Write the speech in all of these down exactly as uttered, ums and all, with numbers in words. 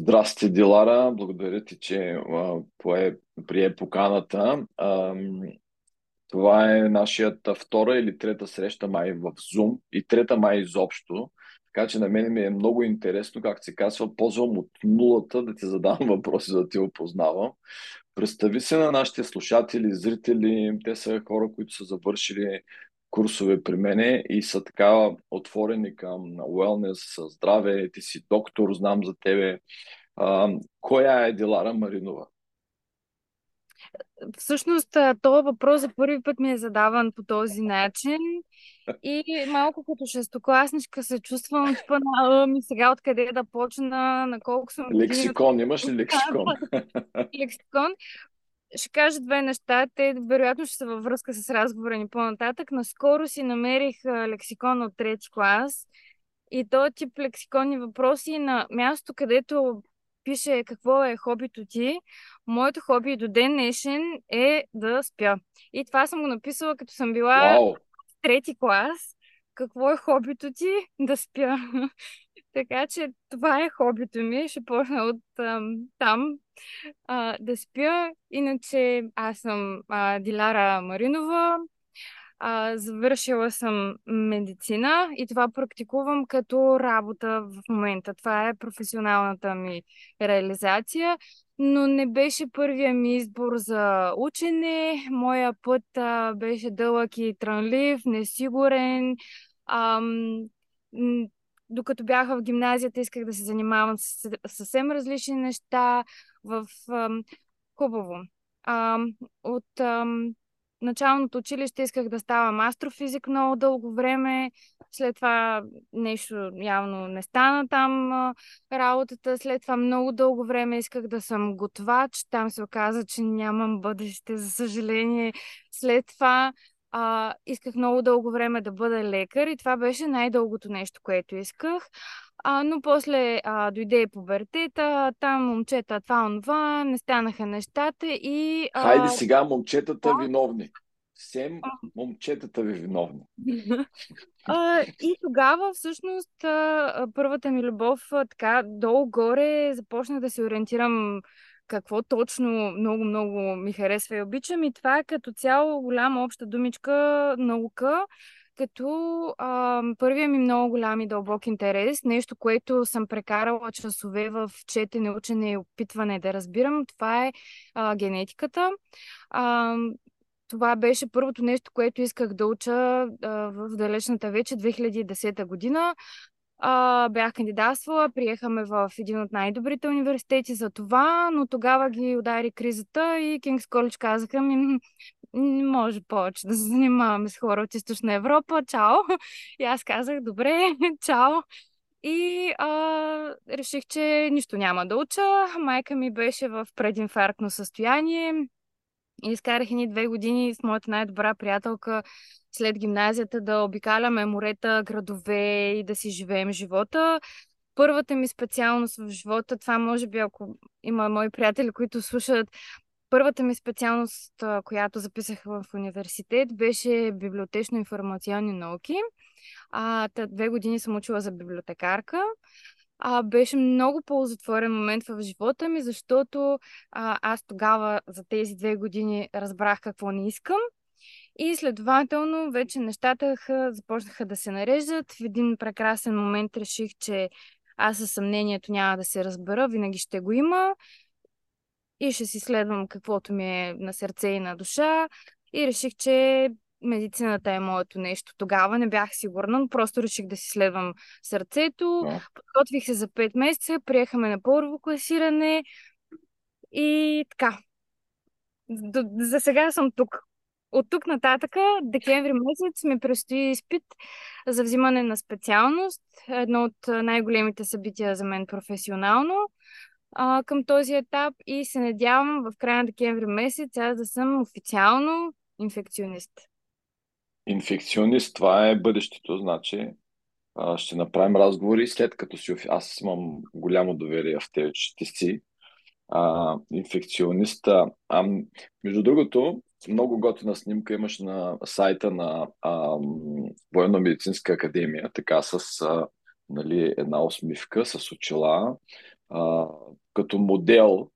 Здрасти, Диляра. Благодаря ти, че а, пое, прие поканата. А, това е нашата втора или трета среща май в Zoom и трета май изобщо. Така че на мен ми е много интересно, както се казва, ползвам от нулата да ти задавам въпроси, да ти опознавам. Представи се на нашите слушатели, зрители. Те са хора, които са завършили курсове при мене и са така отворени към wellness, здраве. Ти си доктор, знам за тебе. А, коя е Диляра Маринова? Всъщност, този въпрос за първи път ми е задаван по този начин и малко като шестокласничка се чувствам пъна, ми сега откъде да почна, на колко съм... Лексикон, година... имаш ли лексикон? Лексикон. Ще кажа две неща, те вероятно ще са във връзка с разговора ни по-нататък. Наскоро си намерих лексикон от трети клас и този тип лексиконни въпроси на място, където пише какво е хобито ти. Моето хоби до ден днешен е да спя. И това съм го написала, като съм била wow. в трети клас. Какво е хобито ти? Да спя. Така че това е хобито ми. Ще почна от ам, там а, да спя. Иначе аз съм а, Диляра Маринова. А, завършила съм медицина и това практикувам като работа в момента. Това е професионалната ми реализация, но не беше първия ми избор за учене. Моя път а, беше дълъг и трънлив, несигурен. Ам, докато бях в гимназията, исках да се занимавам с съвсем различни неща. В ам, хубаво. Ам, от... Ам, началното училище исках да ставам астрофизик много дълго време. След това нещо явно не стана там работата. След това много дълго време исках да съм готвач. Там се оказа, че нямам бъдеще, за съжаление. След това а, исках много дълго време да бъда лекар и това беше най-дългото нещо, което исках. А, но после а, дойде и пубертета, там момчета, това, онова, не станаха нещата и... А... Хайде сега, момчетата виновни. Сем момчетата ви виновни. А, и тогава, всъщност, първата ми любов, така, долу-горе, започнах да се ориентирам какво точно много-много ми харесва и обичам. И това е като цяло голяма обща думичка наука, като а, първия ми много голям и дълбок интерес, нещо, което съм прекарала часове в четене, учене и опитване да разбирам, това е а, генетиката. А, това беше първото нещо, което исках да уча а, в далечната вече две хиляди и десета година. А, бях кандидатствала, приехаме в един от най-добрите университети за това, но тогава ги удари кризата и Kings College казаха ми... не може повече да се занимаваме с хора от Източна Европа, чао. И аз казах, добре, чао. И а, реших, че нищо няма да уча. Майка ми беше в прединфарктно състояние. И изкарах едни две години с моята най-добра приятелка след гимназията да обикаляме морета, градове и да си живеем живота. Първата ми специалност в живота, това може би ако има мои приятели, които слушат, първата ми специалност, която записах в университет, беше библиотечно-информационни науки. А, две години съм учила за библиотекарка. А, беше много ползотворен момент в живота ми, защото а, аз тогава за тези две години разбрах какво не искам. И следователно вече нещата започнаха да се нареждат. В един прекрасен момент реших, че аз със съмнението няма да се разбера, винаги ще го има. И ще си следвам каквото ми е на сърце и на душа. И реших, че медицината е моето нещо. Тогава не бях сигурна, но просто реших да си следвам сърцето. Yeah. Подготвих се за пет месеца, приехаме на първо класиране. И така. До, за сега съм тук. От тук нататъка, декември месец, ми предстои изпит за взимане на специалност. Едно от най-големите събития за мен професионално. Към този етап и се надявам в края на декември месец аз да съм официално инфекционист. Инфекционист, това е бъдещето, значи ще направим разговори след като си официалист. Аз имам голямо доверие в те, че ти си инфекционист. А, между другото, много готина снимка имаш на сайта на Военно-медицинска академия, така с а, нали, една усмивка, с очила. а, като модел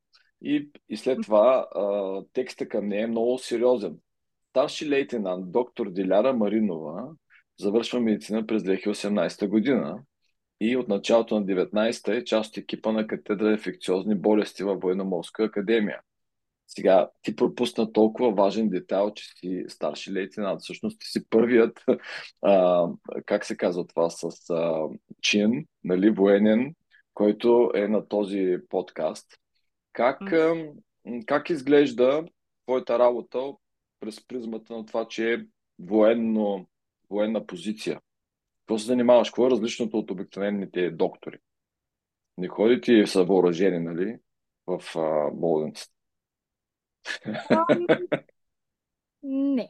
и, и след това а, текста към нея е много сериозен. Старши лейтенант доктор Диляра Маринова завършва медицина през две хиляди и осемнадесета година и от началото на деветнадесета е част от екипа на катедра инфекциозни болести във Военно-морска академия. Сега, ти пропусна толкова важен детайл, че си старши лейтенант. Всъщност ти си първият, а, как се казва това, с а, чин, нали, военен, който е на този подкаст. Как, а, как изглежда твоята работа през призмата на това, че е военно, военна позиция? Какво се занимаваш? Какво е различното от обикновените доктори? Не ходите са въоръжени, нали, в а, болницата? Не.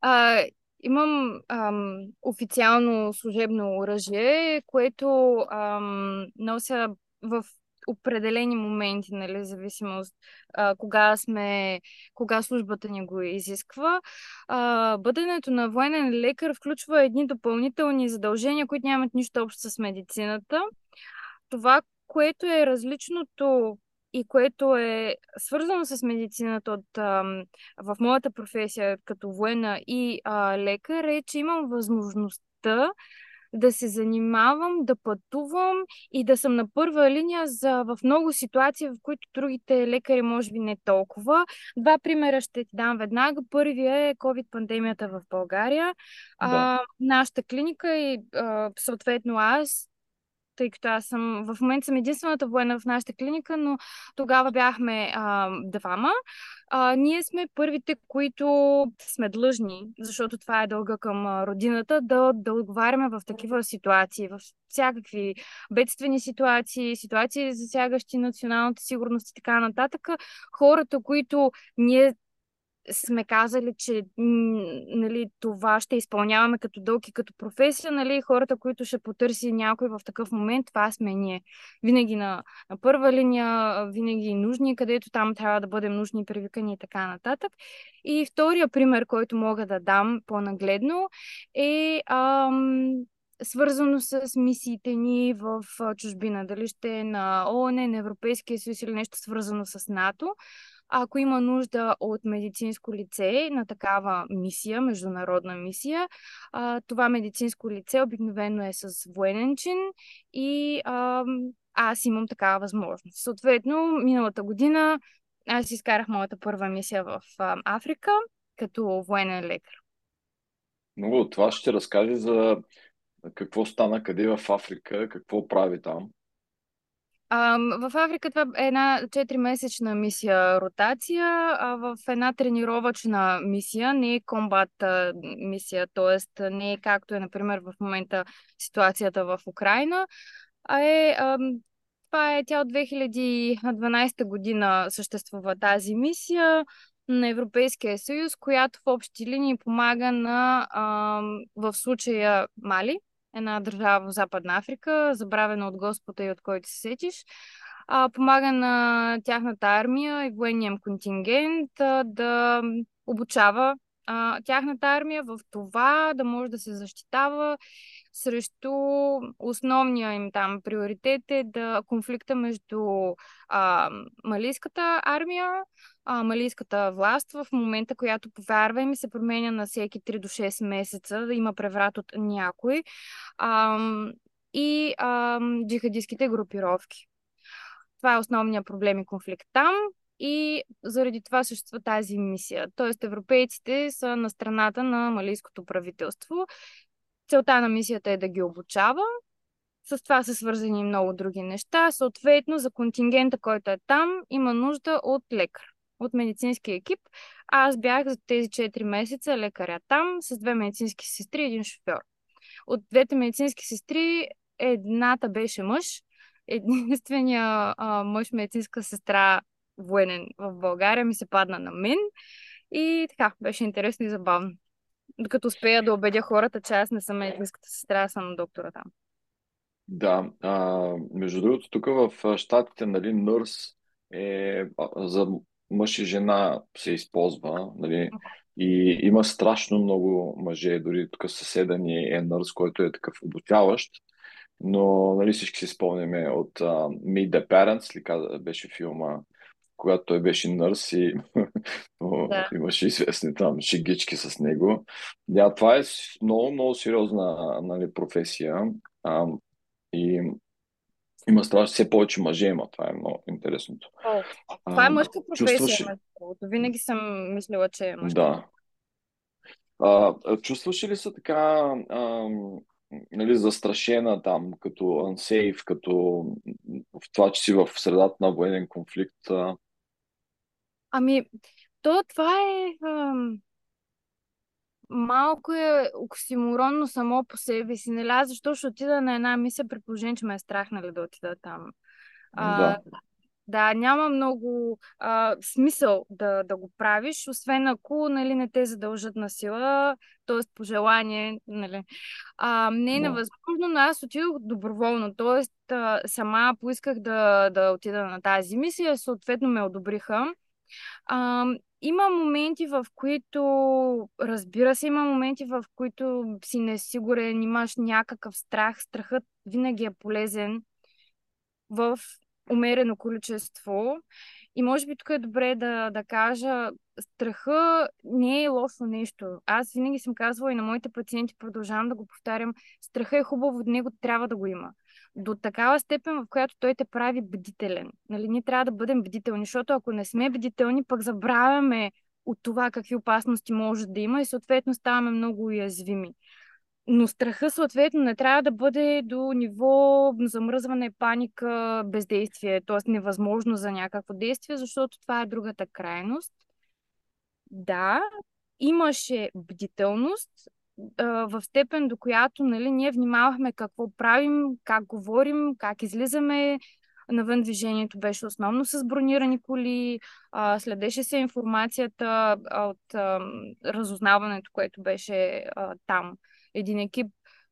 А, имам ам, официално служебно оръжие, което ам, нося в определени моменти, нали, зависимост а, кога сме, кога службата ни го изисква. А, бъденето на военен лекар включва едни допълнителни задължения, които нямат нищо общо с медицината. Това, което е различното и което е свързано с медицината от, а, в моята професия като военна и а, лекар, е, че имам възможността да се занимавам, да пътувам и да съм на първа линия за, в много ситуации, в които другите лекари може би не толкова. Два примера ще ти дам веднага. Първият е ковид-пандемията в България. Да. А, нашата клиника и а, съответно аз, тъй като аз съм, в момента съм единствената военна в нашата клиника, но тогава бяхме а, двама. А, ние сме първите, които сме длъжни, защото това е дълга към родината, да, да отговаряме в такива ситуации, в всякакви бедствени ситуации, ситуации засягащи националната сигурност и така нататък. Хората, които ние сме казали, че нали, това ще изпълняваме като дълг и като професия, нали, хората, които ще потърси някой в такъв момент, това сме ние. Винаги на, на първа линия, винаги нужни, където там трябва да бъдем нужни, привикани и така нататък. И втория пример, който мога да дам по-нагледно, е ам, свързано с мисиите ни в чужбина. Дали ще е на ООН, на Европейския съюз или нещо свързано с НАТО. Ако има нужда от медицинско лице на такава мисия, международна мисия, това медицинско лице обикновено е с военен чин и аз имам такава възможност. Съответно, миналата година аз изкарах моята първа мисия в Африка като военен лекар. Много от това ще разкажи за какво стана, къде в Африка, какво прави там. В Африка това е една четиримесечна мисия ротация, а в една тренировъчна мисия, не е комбат мисия, т.е. не е както е, например, в момента ситуацията в Украйна, а е, това е, тя от две хиляди и дванадесета година съществува тази мисия на Европейския съюз, която в общи линии помага на, в случая, Мали, една държава в Западна Африка, забравена от Господа и от който се сетиш. А, помага на тяхната армия и военния контингент а, да обучава а, тяхната армия в това да може да се защитава срещу основния им там приоритет е да конфликта между а, малийската армия, а, малийската власт в момента, която повярва им се променя на всеки три до шест месеца, да има преврат от някой а, и а, джихадистските групировки. Това е основният проблем и конфликт там. И заради това съществува тази мисия. Тоест европейците са на страната на малийското правителство. Целта на мисията е да ги обучава. С това са свързани много други неща. Съответно, за контингента, който е там, има нужда от лекар, от медицински екип. Аз бях за тези четири месеца лекаря там с две медицински сестри и един шофьор. От двете медицински сестри едната беше мъж. Единствения а, мъж медицинска сестра военен в България ми се падна на мен. И така, беше интересно и забавно. Докато успея да убедя хората, че аз не съм медицинската сестра, аз съм доктора там. Да. А, между другото, тук в щатите, нали, нърс е, за мъж и жена се използва, нали, и има страшно много мъже, дори тук съседа ни е нърс, който е такъв обучаващ. Но нали, всички си спомняме от uh, Meet the Parents, ли каза, беше филма, когато той беше нърс и да. Имаше известни там шегички с него. Да, това е много, много сериозна нали, професия а, и има страшно, все повече мъже има. Това е много интересното. О, това е мъжка професия. Чувстваш... Винаги съм мислила, че е мъжка. Да. А, чувстваш ли се така а, нали, застрашена там, като unsafe, като в това, че си в средата на военен конфликт? А... Ами, то това е ам... малко е оксиморонно само по себе си. Нали? Аз защо ще отида на една мисия, при положение, че ме е страх нали, да отида там. А, да. Да, няма много а, смисъл да, да го правиш, освен ако нали, не те задължат на сила, т.е. по желание. Нали. А, не е да. невъзможно, но аз отидох доброволно, т.е. сама поисках да, да отида на тази мисия, съответно ме одобриха. А, има моменти, в които, разбира се, има моменти, в които си несигурен, имаш някакъв страх, страхът винаги е полезен в умерено количество. И може би тук е добре да, да кажа, страха не е лошо нещо. Аз винаги съм казвала и на моите пациенти, продължавам да го повтарям, страха е хубаво, от него трябва да го има. До такава степен, в която той те прави бдителен. Нали, ние трябва да бъдем бдителни, защото ако не сме бдителни, пък забравяме от това какви опасности може да има и съответно ставаме много уязвими. Но страха, съответно, не трябва да бъде до ниво замръзване, паника, бездействие, т.е. невъзможно за някакво действие, защото това е другата крайност. Да, имаше бдителност а, в степен, до която нали, ние внимавахме какво правим, как говорим, как излизаме. Навън движението беше основно с бронирани коли, а, следеше се информацията от а, разузнаването, което беше а, там. Един екип,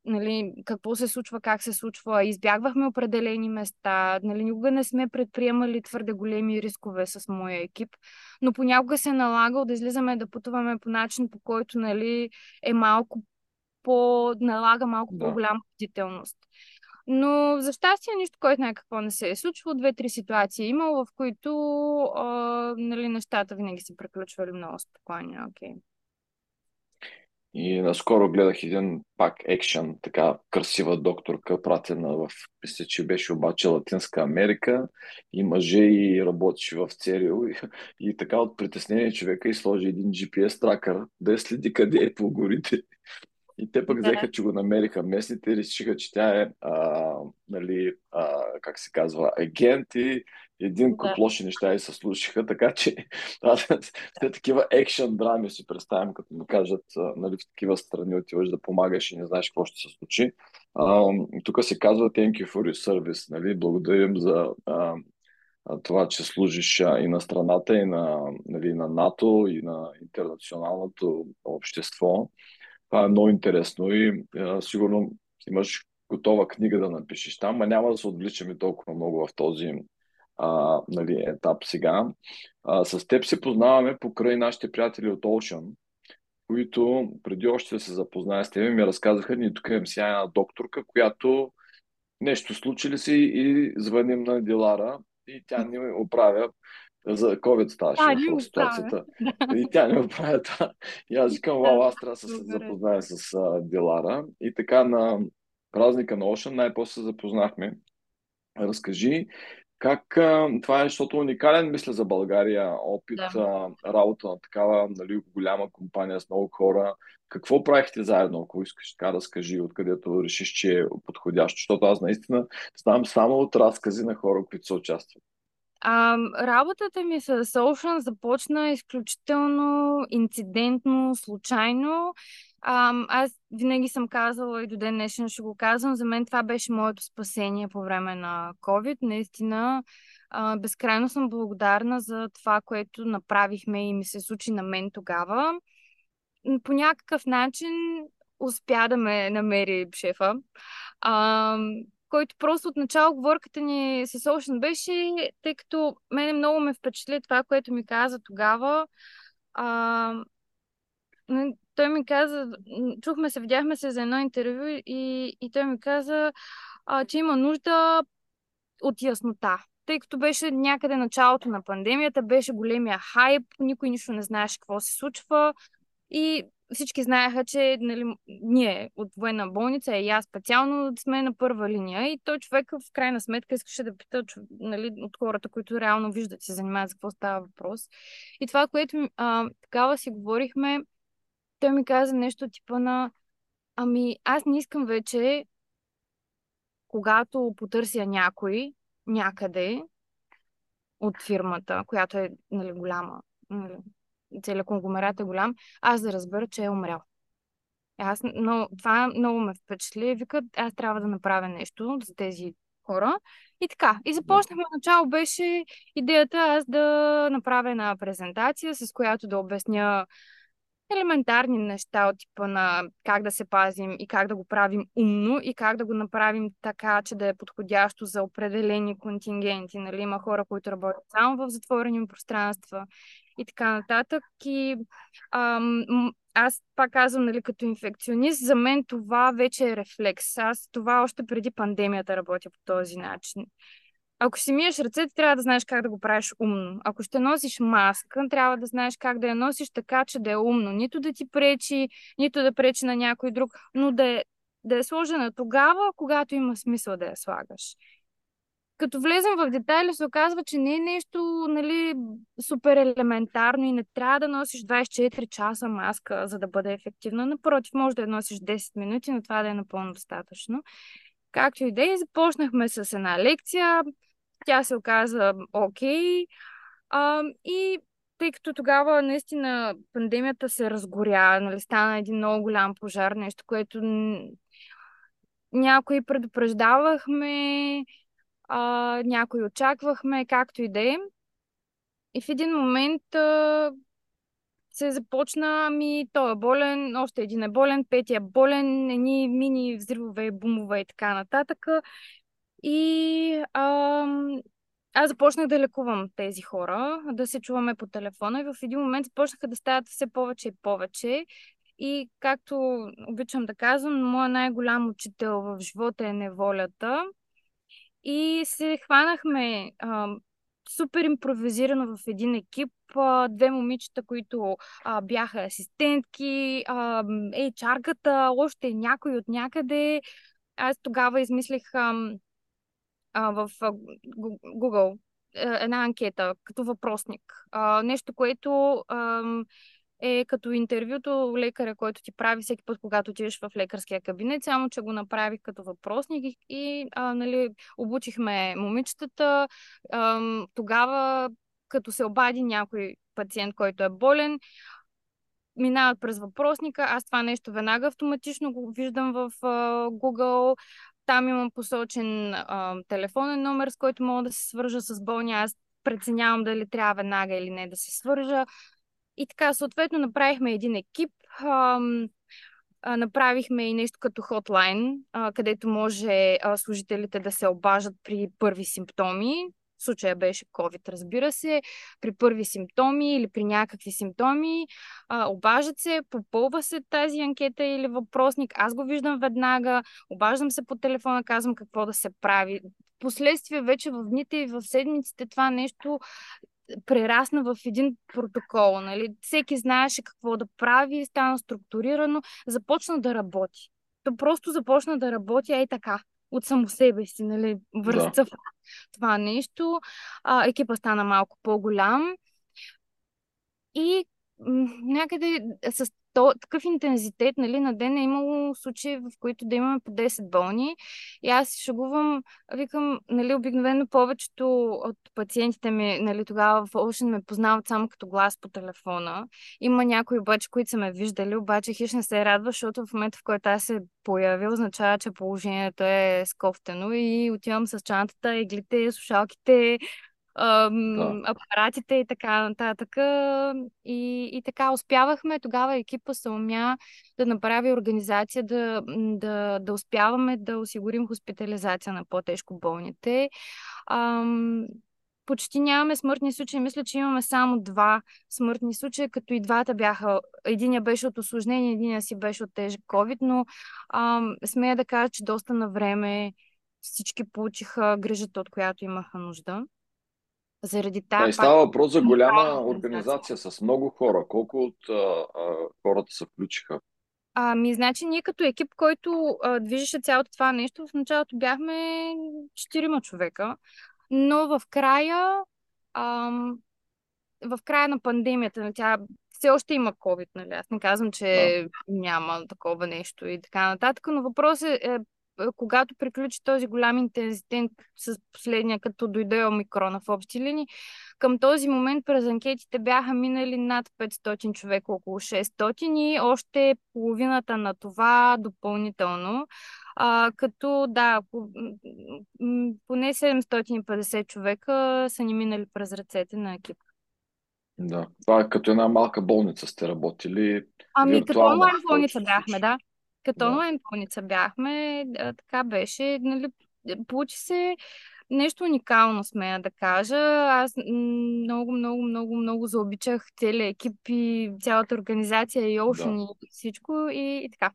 нали, какво се случва, как се случва, избягвахме определени места, нали, никога не сме предприемали твърде големи рискове с моя екип, но понякога се е налагало да излизаме да пътуваме по начин, по който нали, е малко по... налага малко да. по-голяма бдителност. Но за щастие нищо, което някакво не се е случило. Две-три ситуации имало, в които а, нали, нещата винаги се приключвали много спокойни. Окей. И наскоро гледах един пак екшън, така красива докторка, пратена в мисля, че беше обаче Латинска Америка и мъже и работеше в Церио и, и така от притеснение човека и сложи един джи пи ес тракър да я следи къде е по горите. И те пък да. взеха, че го намериха местните и решиха, че тя е а, нали, а, как се казва, агент и един куп да. лоши неща и се случиха, така че да, те такива екшън драми си представям, като ми кажат нали, в такива страни отиваш да помагаш и не знаеш какво ще се случи. А, тук се казва thank you for your service, нали, благодарим за а, това, че служиш и на страната, и на, нали, на НАТО, и на интернационалното общество. Това е много интересно и а, сигурно имаш готова книга да напишеш там, а няма да се отвличаме толкова много в този а, нали, етап сега. А, с теб се познаваме покрай нашите приятели от Ocean, които преди още да се запознаят с теб и ми разказаха, ние тук имам сега една докторка, която нещо случи ли си и звъним на Диляра и тя ни оправя. За ковид ставаше в ситуацията. И тя не оправя това. И аз викам, вау, аз трябва да се запозная с а, Диляра. И така на празника на Ocean най-после се запознахме. Разкажи как а, това е, защото уникален, мисля, за България опит, да. а, работа на такава нали, голяма компания с много хора. Какво правихте заедно, ако искаш така, разкажи, откъдето решиш, че е подходящо. Защото аз наистина знам само от разкази на хора, които са участвали. А, работата ми с Ocean започна изключително инцидентно, случайно. А, аз винаги съм казвала и до ден днешен ще го казвам. За мен това беше моето спасение по време на COVID. Наистина, а, безкрайно съм благодарна за това, което направихме и ми се случи на мен тогава. По някакъв начин успя да ме намери шефа. А, който просто отначало говорката ни с Ocean беше, тъй като мене много ме впечатли това, което ми каза тогава. А, той ми каза, чухме се, видяхме се за едно интервю и, и той ми каза, а, че има нужда от яснота. Тъй като беше някъде началото на пандемията, беше големия хайп, никой нищо не знаеше какво се случва и всички знаеха, че нали, ние от военна болница и аз специално сме на първа линия и той човек в крайна сметка искаше да пита нали, от хората, които реално виждат, се занимават за какво става въпрос. И това, което а, такава си говорихме, той ми каза нещо типа на ами аз не искам вече, когато потърся някой някъде от фирмата, която е нали, голяма, нали, целият конгломерат е голям, аз да разбера, че е умрял. Аз, но, това много ме впечатли. Вика, аз трябва да направя нещо за тези хора. И така. И започнахме. Начало беше идеята аз да направя една презентация, с която да обясня елементарни неща от типа на как да се пазим и как да го правим умно и как да го направим така, че да е подходящо за определени контингенти. Нали? Има хора, които работят само в затворени пространства и така нататък. И, ам, аз пак казвам, нали, като инфекционист, за мен това вече е рефлекс. Аз това още преди пандемията работя по този начин. Ако си миеш ръцете, трябва да знаеш как да го правиш умно. Ако ще носиш маска, трябва да знаеш как да я носиш така, че да е умно. Нито да ти пречи, нито да пречи на някой друг, но да е, да е сложена тогава, когато има смисъл да я слагаш. Като влезем в детайли, се оказва, че не е нещо нали, супер елементарно и не трябва да носиш двайсет и четири часа маска, за да бъде ефективна. Напротив, може да я носиш десет минути, но това да е напълно достатъчно. Както и да е, започнахме с една лекция. Тя се оказа окей. А, и тъй като тогава наистина пандемията се разгоря, нали, стана един много голям пожар, нещо, което някои предупреждавахме, а, някои очаквахме, както и да е. И в един момент а, се започна, ами той е болен, още един е болен, петия е болен, едни мини взривове, бумове и така нататък. И а, аз започнах да лекувам тези хора, да се чуваме по телефона и в един момент започнаха да стават все повече и повече. И както обичам да казвам, моя най-голям учител в живота е неволята. И се хванахме а, супер импровизирано в един екип. Две момичета, които а, бяха асистентки, а, ейч ар-ката, още някой от някъде. Аз тогава измислих... А, в Google една анкета, като въпросник. Нещо, което е като интервюто лекаря, който ти прави всеки път, когато отидеш в лекарския кабинет, само че го направих като въпросник и нали, обучихме момичетата. Тогава, като се обади някой пациент, който е болен, минават през въпросника. Аз това нещо веднага автоматично го виждам в Google. Там имам посочен а, телефонен номер, с който мога да се свържа с болния. Аз преценявам дали трябва веднага или не да се свържа. И така, съответно, направихме един екип. А, а, направихме и нещо като хотлайн, а, където може а, служителите да се обаждат при първи симптоми. В случая беше ковид, разбира се. При първи симптоми или при някакви симптоми а, обаждат се, попълва се тази анкета или въпросник. Аз го виждам веднага, обаждам се по телефона, казвам какво да се прави. Впоследствие вече в дните и в седмиците това нещо прерасна в един протокол. Нали? Всеки знаеше какво да прави, стана структурирано, започна да работи. То просто започна да работи, а и така. От само себе си, нали, връзцъв да. Това нещо. А, екипа стана малко по-голям. И м- някъде с то, такъв интензитет, нали, на ден е имало случаи, в които да имаме по десет болни. И аз се шегувам, викам, нали, обикновено повечето от пациентите ми, нали, тогава в Ocean ме познават само като глас по телефона. Има някои обаче, които са ме виждали, обаче хищ не се радва, защото в момента, в който аз се появя, означава, че положението е скофтено и отивам с чантата, иглите, слушалките, Uh, апаратите и така нататък. И, и така успявахме. Тогава екипа се умя да направи организация, да, да, да успяваме да осигурим хоспитализация на по-тежко болните. Uh, почти нямаме смъртни случаи. Мисля, че имаме само два смъртни случая, като и двата бяха. Единия беше от осложнение, единия си беше от тежък ковид, но uh, смея да кажа, че доста навреме всички получиха грижата, от която имаха нужда. Заради тази... Да, става въпрос за голяма организация с много хора. Колко от а, а, хората се включиха? Ами, значи, ние като екип, който а, движеше цялото това нещо, в началото бяхме четирима човека, но в края а, в края на пандемията, тя все още има ковид, нали? Аз не казвам, че да. няма такова нещо и така нататък, но въпрос е, е когато приключи този голям интензитет с последния, като дойде омикрона в общи линии, към този момент през анкетите бяха минали над петстотин човека, около шестстотин и още половината на това допълнително. А, като да, поне седемстотин и петдесет човека са ни минали през ръцете на екипа. Да, това е като една малка болница сте работили. Ами виртуална, като онлайн болница бяхме, да. Като онлайн болница бяхме, така беше, нали, получи се нещо уникално, смея да кажа. Аз много, много, много, много заобичах целия екип и цялата организация и Ocean да. и всичко и, и така.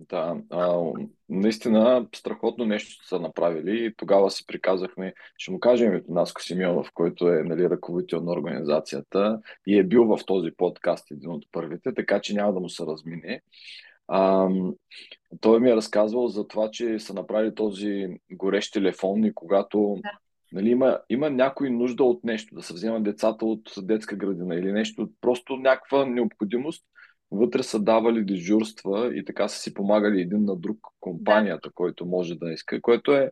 Да, а, наистина страхотно нещо са направили и тогава си приказахме, ще му кажем името Наско Симеонов, който е, нали, ръководител на организацията и е бил в този подкаст един от първите, така че няма да му се размине. А, той ми е разказвал за това, че са направили този горещ телефон и когато да. нали, има, има някой нужда от нещо, да се вземат децата от детска градина или нещо, просто някаква необходимост, вътре са давали дежурства и така са си помагали един на друг компанията, да. който може да иска, което е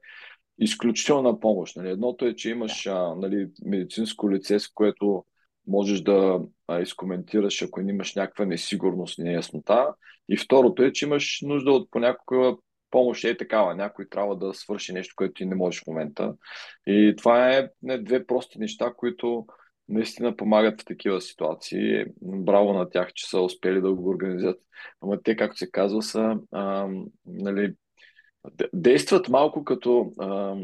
изключителна помощ. Нали. Едното е, че имаш а, нали, медицинско лице, с което можеш да а, изкоментираш, ако имаш някаква несигурност, неяснота. И второто е, че имаш нужда от понякога помощ, е такава, някой трябва да свърши нещо, което ти не можеш в момента. И това е не, две прости неща, които наистина помагат в такива ситуации. Браво на тях, че са успели да го организират. Ама те, както се казва, са а, нали, действат малко като а,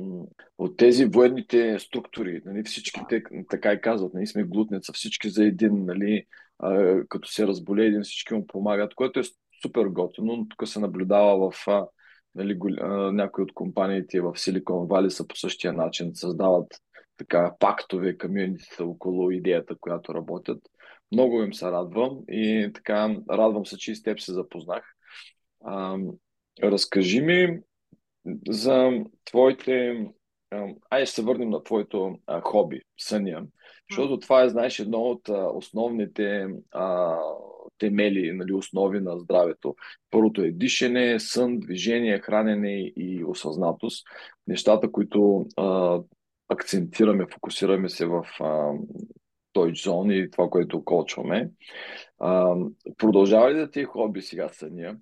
от тези военните структури. Нали, всички те, така и казват, нали, сме глутница, всички за един, нали, а, като се разболее един, всички му помагат, което е супер готино, но тук се наблюдава в а, нали, а, някои от компаниите в Силикон Вали са по същия начин, създават така пактове, комюнитита около идеята, която работят. Много им се радвам и така радвам се, че и с теб се запознах. А, разкажи ми за твоите... Айде ще се върнем на твоето а, хоби, съня. Защото това е, знаеш, едно от а, основните а, темели, нали, основи на здравето. Първото е дишане, сън, движение, хранене и осъзнатост. Нещата, които... А, акцентираме, фокусираме се в а, той зон и това, което коучваме. А, продължава ли да ти е хобби сега съня?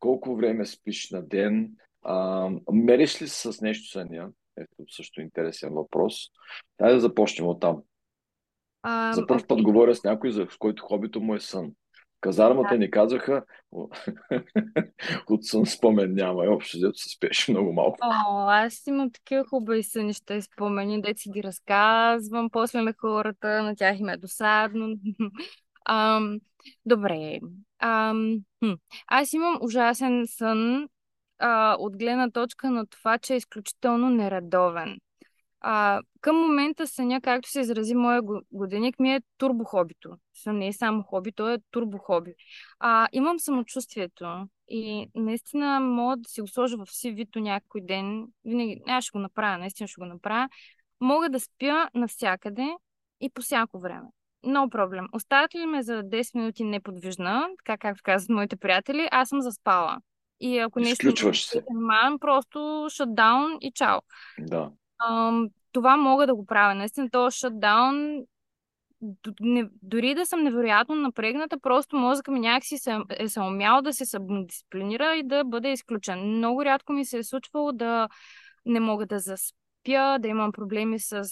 Колко време спиш на ден? А, мериш ли с нещо съня? Ето също интересен въпрос. Дай да започнем от там. А, за първ път а... говоря с някой, за който хобито му е сън. Казармата да. ни казаха, от сън спомен няма, и общо взето се спеше много малко. О, аз имам такива хубави сънища и спомени, де си ги разказвам, после на хората, на тях им е досадно. Ам, добре, Ам, хм. аз имам ужасен сън а, от гледна точка на това, че е изключително нередовен. А, към момента съня, както се изрази моя годеник, ми е турбохобито. Не е само хоби, то е турбохоби. А, имам самочувствието и наистина мога да си го сложа в си ви-то някой ден. Винаги, аз ще го направя, наистина ще го направя. Мога да спя навсякъде и по всяко време. No проблем. Остават ли ме за десет минути неподвижна, така както казват моите приятели, аз съм заспала. И ако изключваш нещо не занимавам, просто шатдаун и чао. Да. Това мога да го правя. Наистина, то шатдаун, дори да съм невероятно напрегната, просто мозъка ми някакси е съумял да се самодисциплинира и да бъде изключен. Много рядко ми се е случвало да не мога да заспя, да имам проблеми с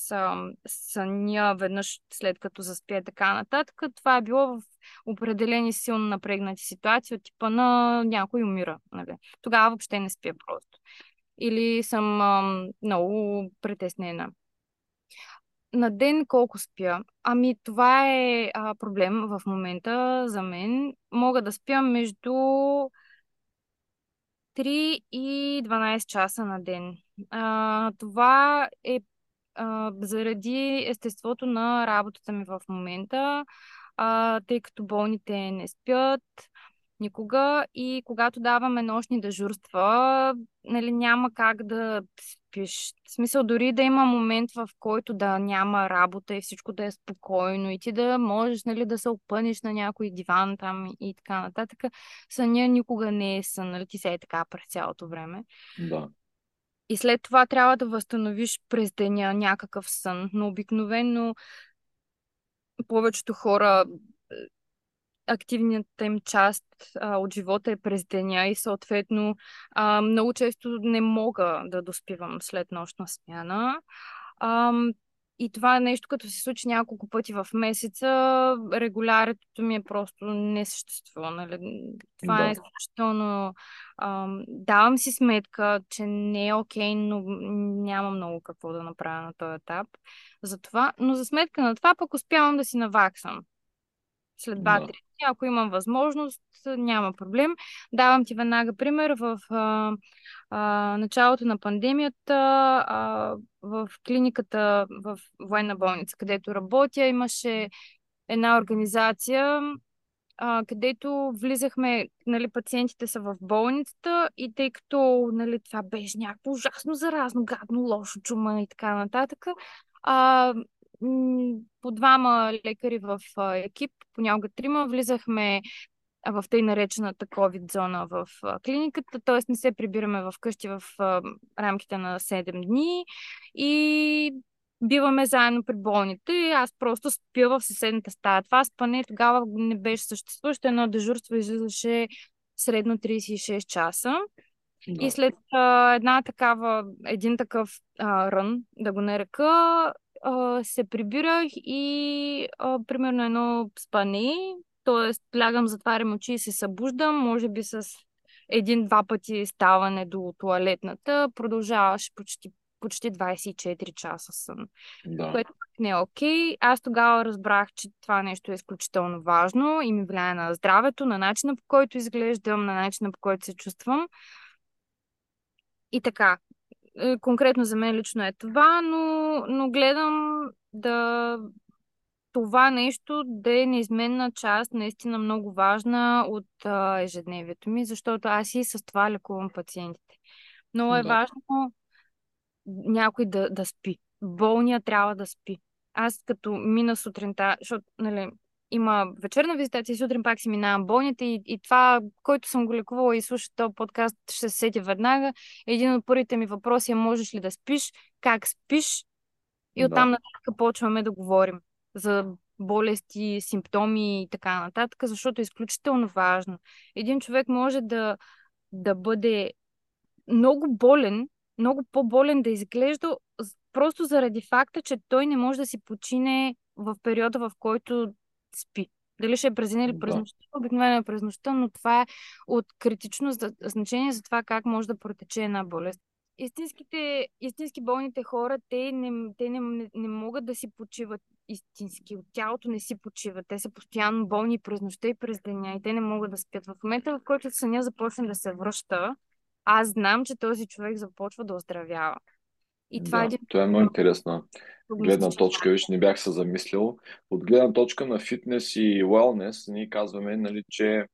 съня веднъж след като заспя и така нататък. Това е било в определени силно напрегнати ситуации от типа на някой умира. Нали? Тогава въобще не спя просто. Или съм а, много притеснена. На ден колко спя? Ами това е а, проблем в момента за мен. Мога да спя между три и дванайсет часа на ден. А, това е а, заради естеството на работата ми в момента, а, тъй като болните не спят никога и когато даваме нощни дежурства, нали, няма как да спиш. В смисъл, дори да има момент, в който да няма работа и всичко да е спокойно и ти да можеш, нали, да се опънеш на някой диван там и така нататък. Съня никога не е сън, нали, ти се е така през цялото време. Да. И след това трябва да възстановиш през деня някакъв сън. Но обикновено повечето хора... активната им част а, от живота е през деня и съответно а, много често не мога да доспивам след нощна смяна. А, и това нещо, като се случи няколко пъти в месеца, регулярното ми е просто не съществува. Нали? Това да. е изключително... А, давам си сметка, че не е окей, но няма много какво да направя на този етап. Затова, но за сметка на това пък успявам да си наваксам. След два-три дни, ако имам възможност, няма проблем. Давам ти веднага пример. В а, а, началото на пандемията а, в клиниката в военна болница, където работя, имаше една организация, а, където влизахме, нали, пациентите са в болницата и тъй като, нали, това беше някакво ужасно заразно, гадно, лошо, чума и така нататък, а, по двама лекари в екип, понякога трима, влизахме в тъй наречената ковид зона в клиниката, т.е. не се прибираме в къщи в рамките на седем дни и биваме заедно при болните. Аз просто спя в съседната стая. Това спане тогава не беше съществуващо. Едно дежурство излизаше средно тридесет и шест часа. Да. И след една такава, един такъв а, рън, да го нарека, се прибирах и а, примерно едно спане, т.е. лягам, затварям очи и се събуждам, може би с един-два пъти ставане до туалетната, продължаваше почти, почти двадесет и четири часа сън, да. което не е окей. Аз тогава разбрах, че това нещо е изключително важно и ми влияе на здравето, на начина по който изглеждам, на начина по който се чувствам и така. Конкретно за мен лично е това, но, но гледам да това нещо да е неизменна част, наистина много важна от а, ежедневието ми, защото аз и с това лекувам пациентите. Много е да. важно някой да, да спи. Болния трябва да спи. Аз като мина сутринта, защото, нали, има вечерна визитация и сутрин пак си минавам болните и, и това, който съм го лекувала и слуша този подкаст, ще се сети веднага. Един от първите ми въпроси е: можеш ли да спиш, как спиш? И оттам да. нататък почваме да говорим за болести, симптоми и така нататък, защото е изключително важно. Един човек може да, да бъде много болен, много по-болен да изглежда, просто заради факта, че той не може да си почине в периода, в който спи. Дали ще е през ден или през нощта, да. обикновено е през нощта, но това е от критично значение за това как може да протече една болест. Истинските, истински болните хора, те, не, те не, не, не могат да си почиват истински. От тялото не си почиват. Те са постоянно болни през нощта и през деня и те не могат да спят. В момента, в който съня започне да се връща, аз знам, че този човек започва да оздравява. И това, да, е един... това е много интересно. Гледна точка, виж, не бях се замислил. От гледна точка на фитнес и уелнес, ние казваме, нали, че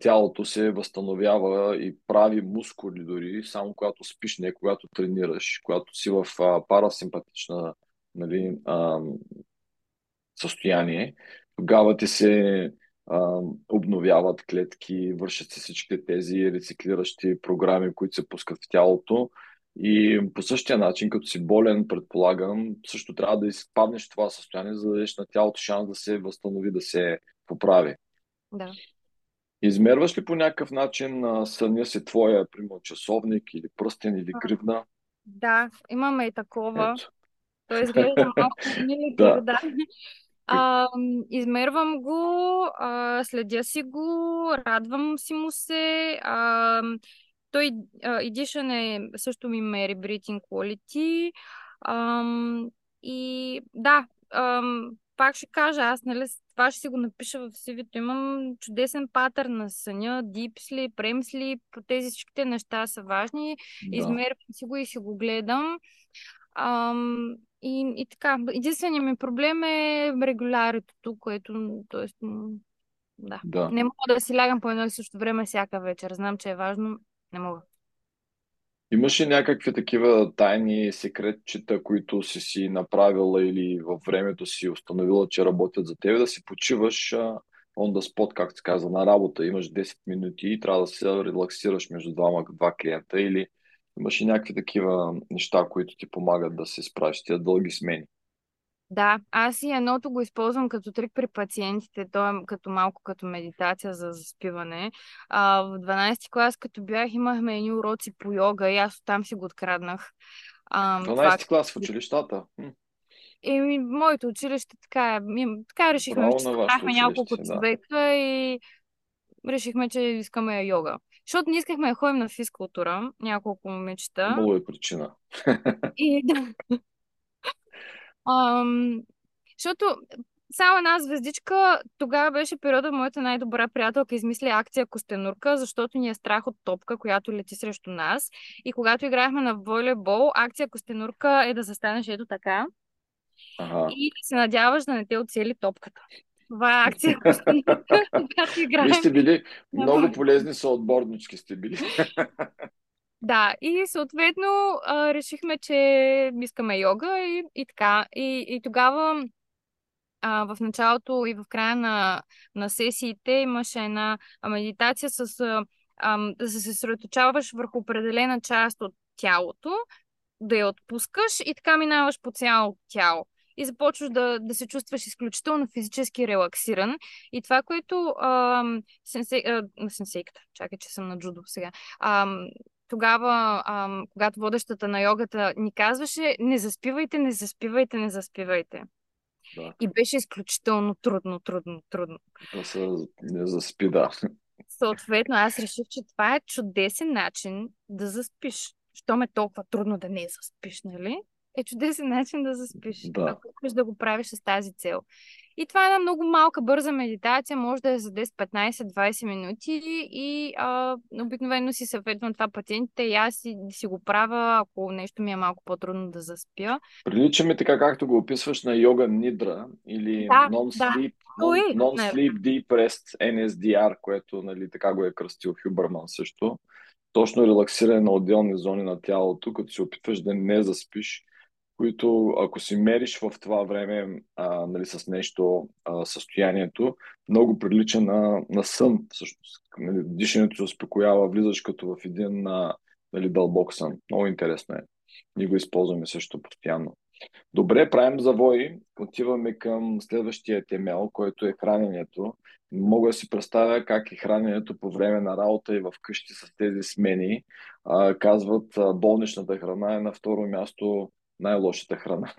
тялото се възстановява и прави мускули дори, само когато спиш, не когато тренираш, когато си в парасимпатична, нали, състояние. Тогава ти се обновяват клетки, вършат се всички тези рециклиращи програми, които се пускат в тялото. И по същия начин, като си болен, предполагам, също трябва да изпаднеш в това състояние, за да дадеш на тялото шанс да се възстанови, да се поправи. Да. Измерваш ли по някакъв начин съня си твоя, примерно, часовник или пръстен или гривна? Да, имаме и такова. Ето. То изглежда малко милитар, да. А, измервам го, а, следя си го, радвам си му се. А, Той едишън е, също ми мери breathing quality. Ам, и да, ам, пак ще кажа, аз нали, това ще си го напиша в си ви-то. Имам чудесен патърн на съня, deep sleep, рем sleep, тези всичките неща са важни. Да. Измервам си го и си го гледам. Ам, и, и така, единственият ми проблем е регулярното, което, т.е. да. да. Не мога да си лягам по едно и също време всяка вечер. Знам, че е важно, не мога. Имаш ли някакви такива тайни секретчета, които си си направила или във времето си установила, че работят за тебе, да си почиваш on the spot, както се казва, на работа? Имаш десет минути и трябва да се релаксираш между двама, два клиента, или имаш ли някакви такива неща, които ти помагат да се справиш тия дълги смени? Да, аз и едното го използвам като трик при пациентите, то е като малко като медитация за заспиване. А, в дванадесети клас, като бях, имахме едни уроци по йога и аз оттам си го откраднах. А, дванадесети клас в училищата? И моето училище така е. Така решихме, че спахме няколко човека да. И решихме, че искаме йога. Защото не искахме да ходим на физкултура, няколко момичета. Много е причина. И да... Ам, защото само една звездичка, тогава беше периода, моята най-добра приятелка измисли акция Костенурка, защото ни е страх от топка, която лети срещу нас. И когато играехме на волейбол, акция Костенурка е да застанеш ето така, ага, и да се надяваш да не те оцели топката. Това е акция Костенурка, когато играем. Вие сте били много полезни съотборнички сте били. Да, и съответно а, решихме, че искаме йога и, и така. И, и тогава а, в началото и в края на, на сесиите имаше една медитация с а, а, да се съсредоточаваш върху определена част от тялото, да я отпускаш и така минаваш по цялото тяло. И започваш да, да се чувстваш изключително физически релаксиран. И това, което а, сенсей, а, сенсейката, чакай, че съм на джудо сега, а, тогава, а, когато водещата на йогата ни казваше, не заспивайте, не заспивайте, не заспивайте. Да. И беше изключително трудно, трудно, трудно. Да се не заспи, да. Съответно, аз реших, че това е чудесен начин да заспиш. Щом е толкова трудно да не заспиш, нали? Е чудесен начин да заспиш. Да. Ако искаш да го правиш с тази цел. И това е една много малка бърза медитация, може да е за десет, петнадесет, двадесет минути и а, обикновено си съветвам това пациентите и аз си, си го правя, ако нещо ми е малко по-трудно да заспя. Приличаме така, както го описваш, на йога нидра или да, non-sleep, да. non, non-sleep deep rest, Ен Ес Ди Ар, което нали, така го е кръстил Хюберман също. Точно релаксиране на отделни зони на тялото, като се опитваш да не заспиш, които ако си мериш в това време а, нали, с нещо а, състоянието, много прилича на, на сън. Всъщност. Нали, дишането се успокоява, влизаш като в един нали, дълбок сън. Много интересно е. Ние го използваме също постоянно. Добре, правим завои. Отиваме към следващия темел, който е храненето. Мога да си представя как е храненето по време на работа и в къщи с тези смени. А, казват, а, болничната храна е на второ място най-лошата храна.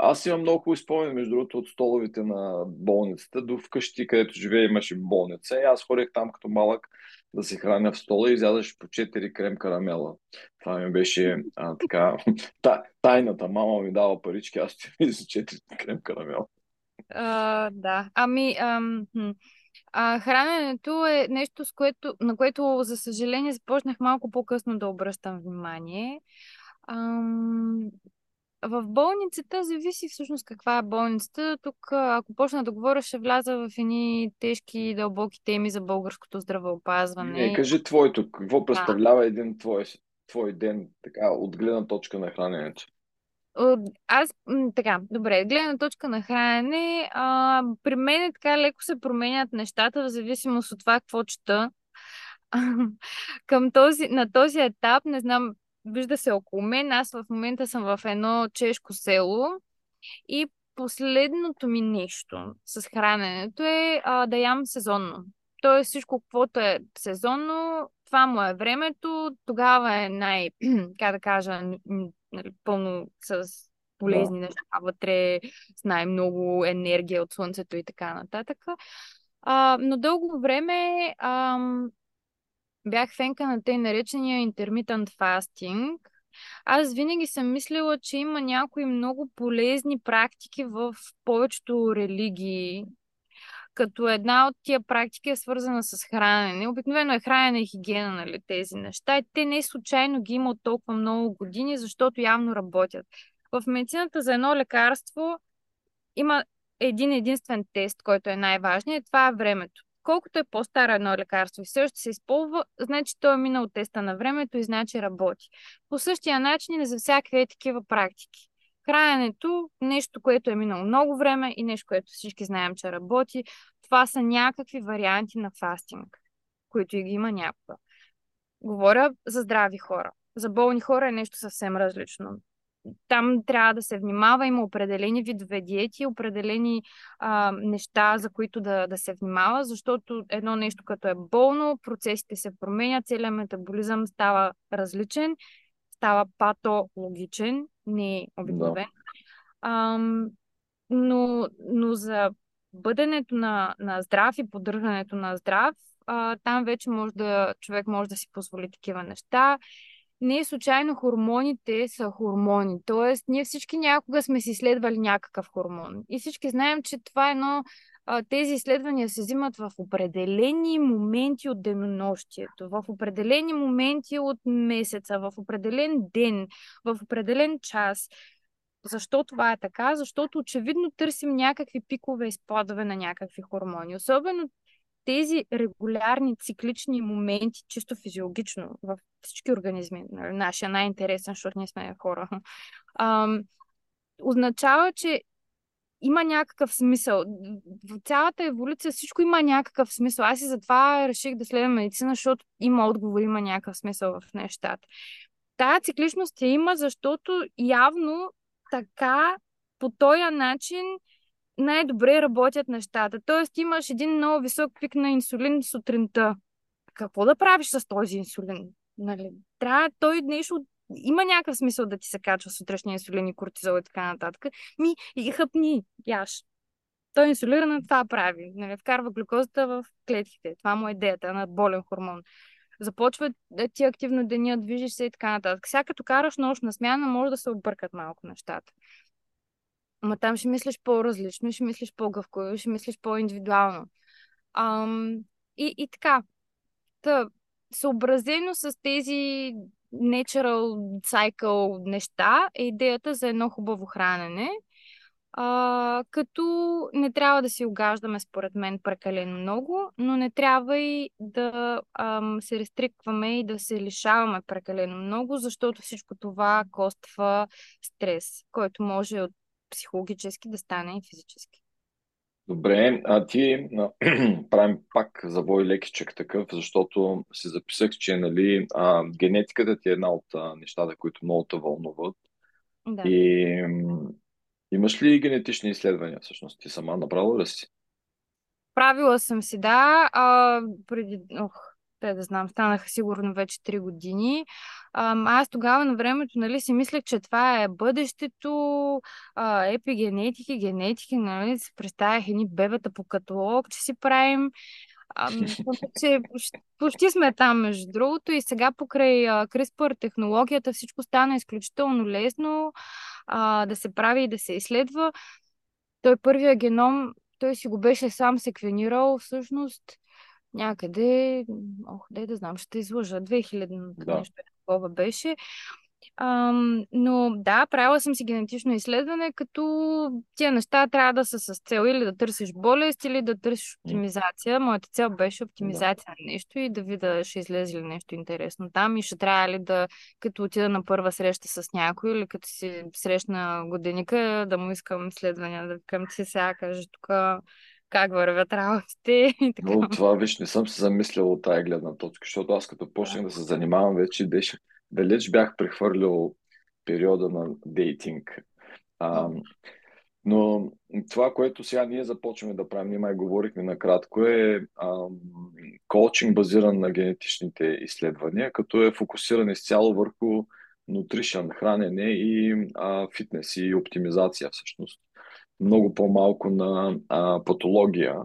Аз имам много хубави спомени, между другото, от столовите на болницата до вкъщи, където живея, имаше болница. И аз ходех там като малък да се храня в стола и изядаш по четири крем карамела. Това ми беше а, така... Та, тайната. Мама ми дава парички, аз ще видя за четири крем карамела. Uh, да. Ами... Um... А, храненето е нещо, с което, на което, за съжаление, започнах малко по-късно да обръщам внимание. Ам... В болницата зависи всъщност каква е болницата. Тук, ако почна да говоря, ще вляза в едни тежки и дълбоки теми за българското здравеопазване. Не, кажи твоето. Какво представлява а. един твой, твой ден така, от гледна точка на храненето? Аз, така, добре, гледна точка на хранене, а, при мен така леко се променят нещата в зависимост от това какво чета. Към този, на този етап, не знам, вижда се около мен, аз в момента съм в едно чешко село и последното ми нещо с храненето е а, да ям сезонно. Тоест всичко, каквото е сезонно, това му е времето, тогава е най, как да кажа, пълно с полезни неща вътре, с най-много енергия от слънцето и така нататък. А, но дълго време ам, бях фенка на тъй наречения intermittent fasting, Аз винаги съм мислила, че има някои много полезни практики в повечето религии, като една от тия практики е свързана с хранене. Обикновено е хранене и хигиена, нали, тези неща. И те не случайно ги има от толкова много години, защото явно работят. В медицината за едно лекарство има един единствен тест, който е най-важният, това е времето. Колкото е по-старо едно лекарство и все още се използва, значи то е минало теста на времето и значи работи. По същия начин и за всякакви е такива практики. Храненето, нещо, което е минало много време и нещо, което всички знаем, че работи, това са някакви варианти на фастинг, които и ги има някога. Говоря за здрави хора. За болни хора е нещо съвсем различно. Там трябва да се внимава, има определени видове диети, определени а, неща, за които да, да се внимава, защото едно нещо като е болно, процесите се променят, целият метаболизъм става различен, става патологичен, не е обикновен. Да. Но, но за бъденето на, на здрав и поддържането на здрав, а, там вече може да, човек може да си позволи такива неща. Не е случайно хормоните са хормони, т.е. ние всички някога сме си изследвали някакъв хормон. И всички знаем, че това е едно, тези изследвания се взимат в определени моменти от денонощието, в определени моменти от месеца, в определен ден, в определен час. Защо това е така? Защото очевидно търсим някакви пикове и спадове на някакви хормони. Особено тези регулярни циклични моменти, чисто физиологично, във всички организми, нашия най-интересен, защото ние сме хора, ам, означава, че има някакъв смисъл. В цялата еволюция всичко има някакъв смисъл. Аз и затова реших да следвам медицина, защото има отговор, има някакъв смисъл в нещата. Тая цикличност я има, защото явно така, по този начин, най-добре работят нещата. Тоест имаш един много висок пик на инсулин сутринта. Какво да правиш с този инсулин? Нали? Трябва той нещо... Има някакъв смисъл да ти се качва сутрешния инсулин и кортизол и така нататък. Ми, и хъпни, яш. Той инсулирано това прави. Нали? Вкарва глюкозата в клетките. Това му е идеята на болен хормон. Започва ти активно деня, движиш се и така нататък. Сега като караш нощна смяна, може да се объркат малко нещата. Ама там ще мислиш по-различно, ще мислиш по-гъвково, ще мислиш по-индивидуално. Ам, и, и така, Та, съобразено с тези natural cycle неща е идеята за едно хубаво хранене, а, като не трябва да си огаждаме, според мен, прекалено много, но не трябва и да ам, се рестрикваме и да се лишаваме прекалено много, защото всичко това коства стрес, който може от психологически да стане и физически. Добре, а ти правим пак завой лекичък такъв, защото си записах, че нали, а, генетиката ти е една от а, нещата, които много те вълнуват. Да. И м- имаш ли генетични изследвания всъщност? Ти сама направила ли си? Правила съм си, да. А, преди... Ох. Те да знам, станаха сигурно вече три години. Аз тогава на времето, нали, си мислех, че това е бъдещето, епигенетики, генетики, нали, си представях едни бебета по каталог, че си правим. А, че почти сме там, между другото, и сега покрай CRISPR технологията всичко стана изключително лесно а, да се прави и да се изследва. Той първия геном, той си го беше сам секвенирал всъщност. Някъде, ох, дай да знам, ще излъжа, две хиляди да. Нещо такова беше. Ам, но да, правила съм си генетично изследване, като тия неща трябва да са с цел или да търсиш болест, или да търсиш оптимизация. Моята цел беше оптимизация да. На нещо и да видя ще излезе ли нещо интересно там и ще трябва ли да, като отида на първа среща с някой или като си срещна годеника, да му искам изследвания, да към ти сега кажа тук... как вървят работите и така. Но това, виж, не съм се замислял от тая гледна точка, защото аз като почнах да се занимавам вече, деш, далеч бях прехвърлил периода на дейтинг. А, но това, което сега ние започваме да правим, ние май говорихме накратко, е а, коучинг базиран на генетичните изследвания, като е фокусиран изцяло върху нутришън, хранене и а, фитнес и оптимизация всъщност. Много по-малко на а, патология,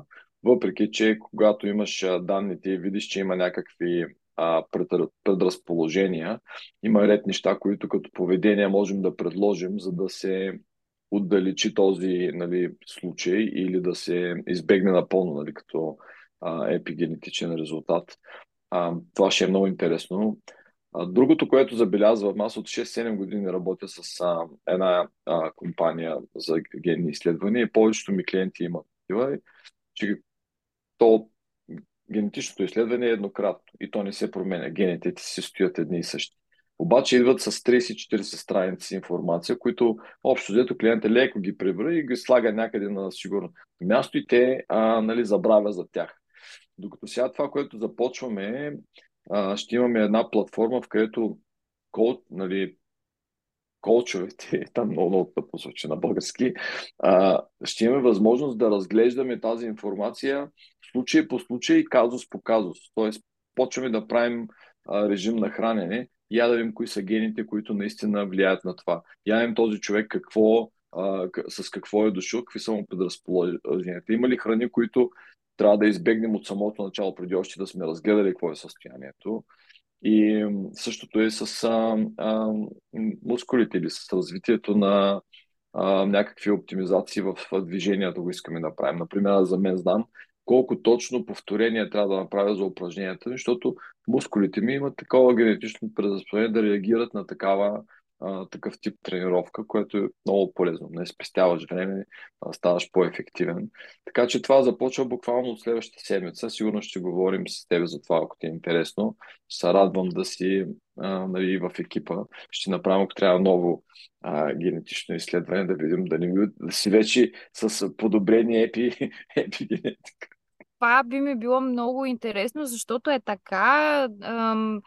въпреки че когато имаш данните и видиш, че има някакви а, предразположения. Има ред неща, които като поведение можем да предложим, за да се отдалечи този, нали, случай или да се избегне напълно, нали, като а, епигенетичен резултат. А, това ще е много интересно. А, другото, което забелязвам, аз от шест-седем години работя с а, една а, компания за генни изследвания и повечето ми клиенти имат такива, че то генетичното изследване е еднократно и то не се променя. Генетите си стоят едни и същи. Обаче идват с трийсет-четирийсет страници информация, които общо взето клиентът леко ги прибира и ги слага някъде на сигурно място и те а, нали, забравя за тях. Докато сега това, което започваме, а, ще имаме една платформа, в която кол, нали, колчовете, там много тъпо звучи на български, а, ще имаме възможност да разглеждаме тази информация случай по случай, казус по казус. Тоест, почваме да правим а, режим на хранене. Я да видим кои са гените, които наистина влияят на това. Я да видим този човек какво, а, с какво е дошъл, какви са му предразположенията. Има ли храни, които трябва да избегнем от самото начало, преди още да сме разгледали какво е състоянието. И същото е с а, а, мускулите или с развитието на а, някакви оптимизации в движението, го искаме да правим. Например, за мен знам колко точно повторение трябва да направя за упражненията, защото мускулите ми имат такова генетично предразположение да реагират на такава, а, такъв тип тренировка, което е много полезно. Не спестяваш време, а, ставаш по-ефективен. Така че това започва буквално от следващата седмица. Сигурно ще говорим с тебе за това, ако ти е интересно. Ще се радвам да си а, нали, в екипа. Ще направим, ако трябва, ново а, генетично изследване, да видим дали да си вече с подобрение епи, епигенетика. Това би ми било много интересно, защото е така. Ем,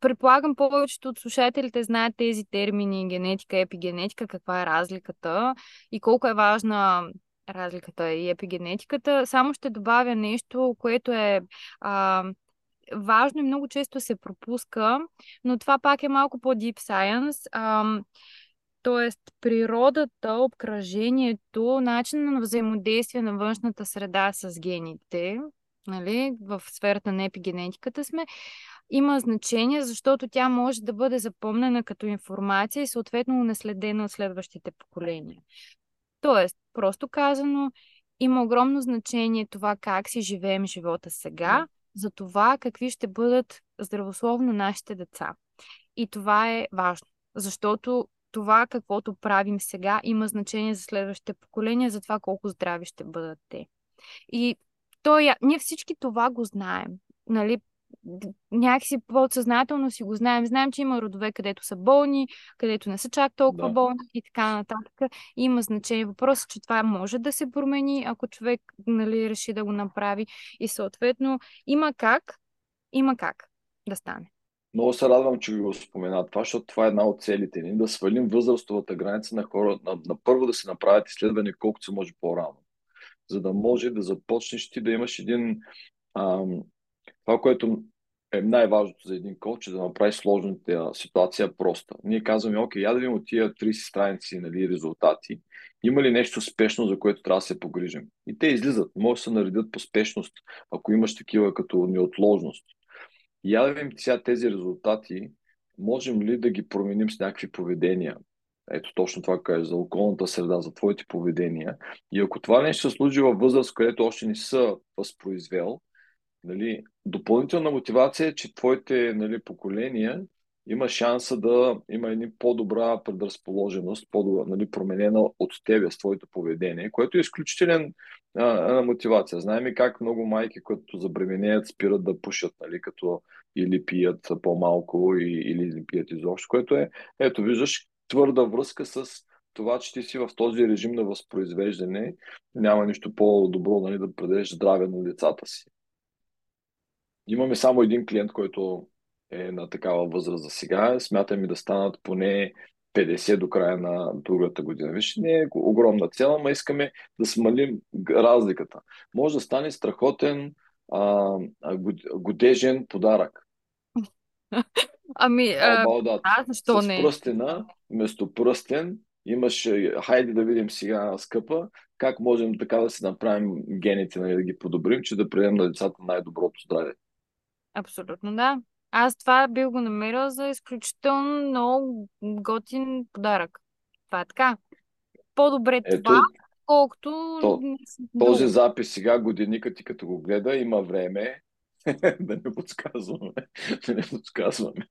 предполагам, повечето от слушателите знаят тези термини генетика, епигенетика, каква е разликата и колко е важна разликата и епигенетиката. Само ще добавя нещо, което е а, важно и много често се пропуска, но това пак е малко по-deep science. Ам, Тоест, природата, обкръжението, начинът на взаимодействие на външната среда с гените, нали, в сферата на епигенетиката сме, има значение, защото тя може да бъде запомнена като информация и съответно наследена от следващите поколения. Тоест, просто казано, има огромно значение това как си живеем живота сега, за това какви ще бъдат здравословно нашите деца. И това е важно, защото това, каквото правим сега, има значение за следващите поколения, за това колко здрави ще бъдат те. И то, ние всички това го знаем. Нали? Някакси подсъзнателно си го знаем. Знаем, че има родове, където са болни, където не са чак толкова да. болни и така нататък. И има значение. Въпросът е, че това може да се промени, ако човек, нали, реши да го направи. И съответно има как, има как да стане. Много се радвам, че ви го спомена това, защото това е една от целите ни. Да свалим възрастовата граница на хората, на, на първо да се направят изследване колкото се може по-рано. За да може да започнеш ти да имаш един... Ам, това, което е най-важното за един коуч, е да направи сложната ситуация проста. Ние казваме, окей, я да видим от тия трийсет страници, нали, резултати. Има ли нещо спешно, за което трябва да се погрижим? И те излизат. Може да се наредят по спешност, ако имаш такива като неотложност. И я да видим сега тези резултати, можем ли да ги променим с някакви поведения? Ето точно това казва, за околната среда, за твоите поведения. И ако това нещо се случи във възраст, където още не са възпроизвел, нали, допълнителна мотивация е, че твоите, нали, поколения има шанса да има една по-добра предразположеност, по-добра, нали, променена от тебе с твоето поведение, което е изключителен а, мотивация. Знаем и как много майки, които забременеят, спират да пушат, нали, като или пият по-малко, и, или пият изобщо, което е, ето, виждаш твърда връзка с това, че ти си в този режим на възпроизвеждане, няма нищо по-добро, нали, да предадеш здраве на децата си. Имаме само един клиент, който е на такава възраст за сега. Смятам и да станат поне петдесет до края на другата година. Виж, не е огромна цел, но искаме да смалим разликата. Може да стане страхотен а, годежен подарък. Ами, а, а, защо с не? С пръстена, вместо пръстен, имаш, хайде да видим сега, скъпа, как можем така да си направим гените, да ги подобрим, че да предадем на децата най-доброто здраве. Абсолютно, да. Аз това бих го намерила за изключително много готин подарък. Това е така. По-добре Ето, това, колкото... То, този долу. Запис сега, годинникът ти като го гледа, има време да не подсказваме. да не подсказваме.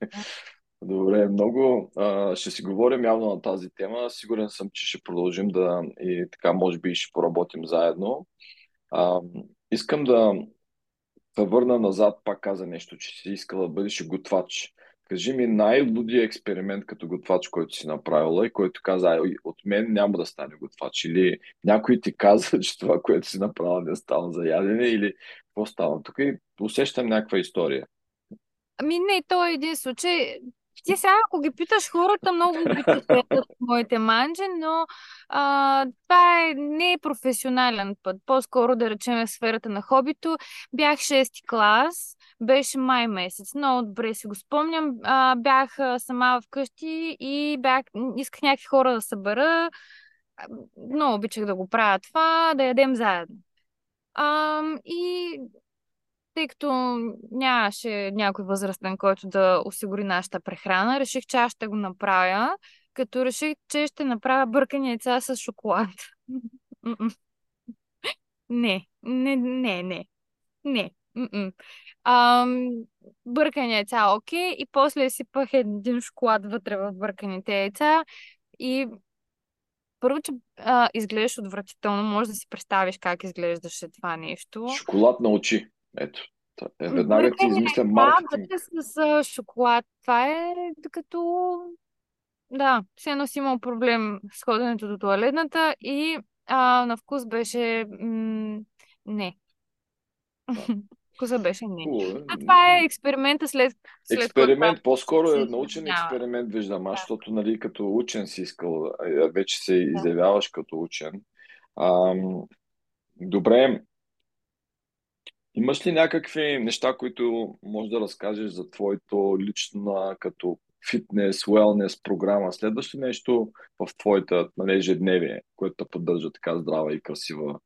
Добре, много. А, ще си говорим явно на тази тема. Сигурен съм, че ще продължим да и така, може би, ще поработим заедно. А, искам да да върна назад, пак каза нещо, че си искала да бъдеш готвач. Кажи ми най-лудия експеримент като готвач, който си направила и който каза, от мен няма да стане готвач. Или някой ти каза, че това, което си направила, не става за ядене, или какво става. Тук и усещам някаква история. Ами не, то е един случай. Ти сега, ако ги питаш хората, много ги питат моите манджи, но а, това е, не е професионален път. По-скоро, да речем, в сферата на хобито. Бях шести клас, беше май месец. Много добре си го спомням. А, бях сама вкъщи и бях, исках някакви хора да събера. Много обичах да го правя това, да ядем заедно. А, и... Тъй като нямаше някой възрастен, който да осигури нашата прехрана, реших, че аз ще го направя, като реших, че ще направя бъркани яйца с шоколад. не, не, не, не. Не. Ам, бъркани яйца, окей, и после сипах един шоколад вътре в бърканите яйца и първо, че а, изглеждаш отвратително, може да си представиш как изглеждаше това нещо. Шоколад на очи. Ето, е, веднага ти измисля маркетинг. Да, с шоколад. Това е като... Да, все едно си имал проблем с ходенето до туалетната и а, на вкус беше... М- не. Да. Вкуса беше не. Хубаво, а това е експеримента след... след експеримент, по-скоро е научен експеримент, виждам, да. Защото нали, като учен си искал, вече се да. изявяваш като учен. А, добре, имаш ли някакви неща, които можеш да разкажеш за твоето лична като фитнес, уелнес програма? Следваш ли нещо в твоята нали, ежедневие, което те поддържа така здрава и красива?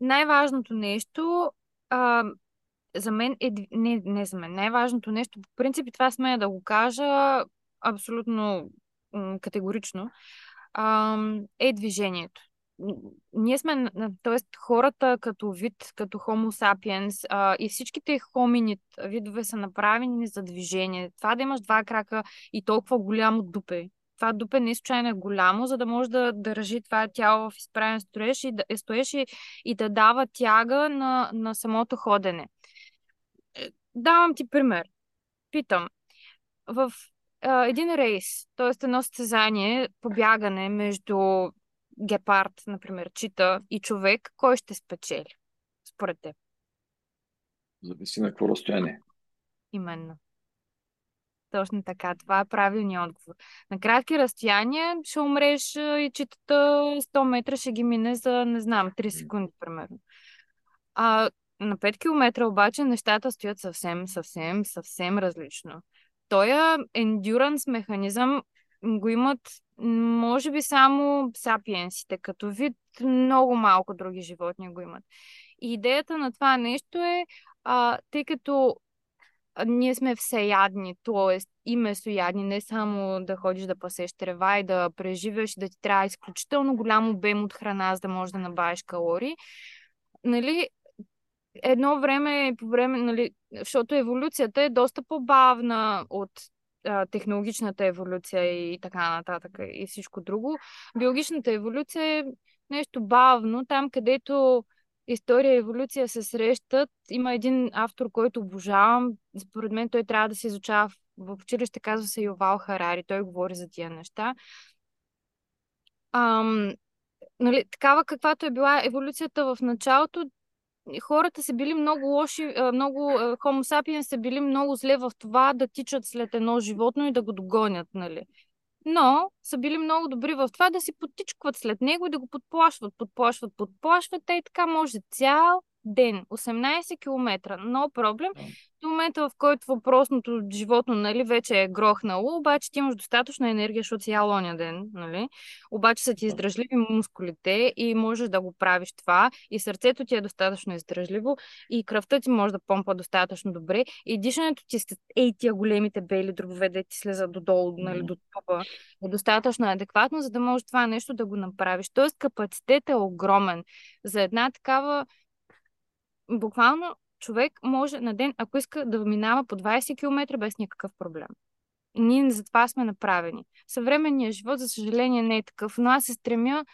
Най-важното нещо а, за мен е... Не, не за мен. Най-важното нещо, по принцип, това смея да го кажа абсолютно категорично, а, е движението. Ние сме, т.е. хората като вид, като Homo sapiens а, и всичките хоминид видове са направени за движение. Това да имаш два крака и толкова голямо дупе. Това дупе не случайно е голямо, за да може да държи това тяло в изправен стоеж и да, стоеш и, и да дава тяга на, на самото ходене. Давам ти пример. Питам. В а, един рейс, т.е. едно състезание, побягане между гепард, например, чита и човек, кой ще спечели, според теб? Зависи на какво разстояние. Именно. Точно така. Това е правилният отговор. На кратки разстояния ще умреш и читата сто метра ще ги мине за, не знам, три секунди, примерно. А на пет километра обаче нещата стоят съвсем, съвсем, съвсем различно. Тоя ендюранс механизъм го имат може би само сапиенсите, като вид много малко други животни го имат. И идеята на това нещо е, а, тъй като ние сме всеядни, т.е. и месоядни, не само да ходиш да пасеш трева и да преживеш, да ти трябва изключително голям обем от храна, за да можеш да набавиш калории. Нали, едно време, по време, нали, защото еволюцията е доста по-бавна от технологичната еволюция и така нататък и всичко друго. Биологичната еволюция е нещо бавно. Там, където история и еволюция се срещат, има един автор, който обожавам. Според мен той трябва да се изучава в училище, казва се Ювал Харари. Той говори за тия неща. Ам, нали, такава каквато е била еволюцията в началото, хората са били много лоши, много Homo sapiens са били много зле в това да тичат след едно животно и да го догонят, нали. Но са били много добри в това да си потичкват след него и да го подплашват, подплашват, подплашват, и така може цял ден, осемнайсет километра, но проблем. До момента, в който въпросното животно, нали, вече е грохнало, обаче ти имаш достатъчно енергия, защото си ялоня ден, нали? Обаче са ти издръжливи мускулите и можеш да го правиш това, и сърцето ти е достатъчно издръжливо, и кръвта ти може да помпа достатъчно добре, и дишането ти с ей тия големите бели дробове, де ти слезат додолу, нали, до туба, е достатъчно адекватно, за да можеш това нещо да го направиш. Тоест капацитет е огромен. За една такава буквално човек може на ден, ако иска, да минава по двайсет километра без никакъв проблем. Ние за това сме направени. Съвременният живот, за съжаление, не е такъв, но аз се стремя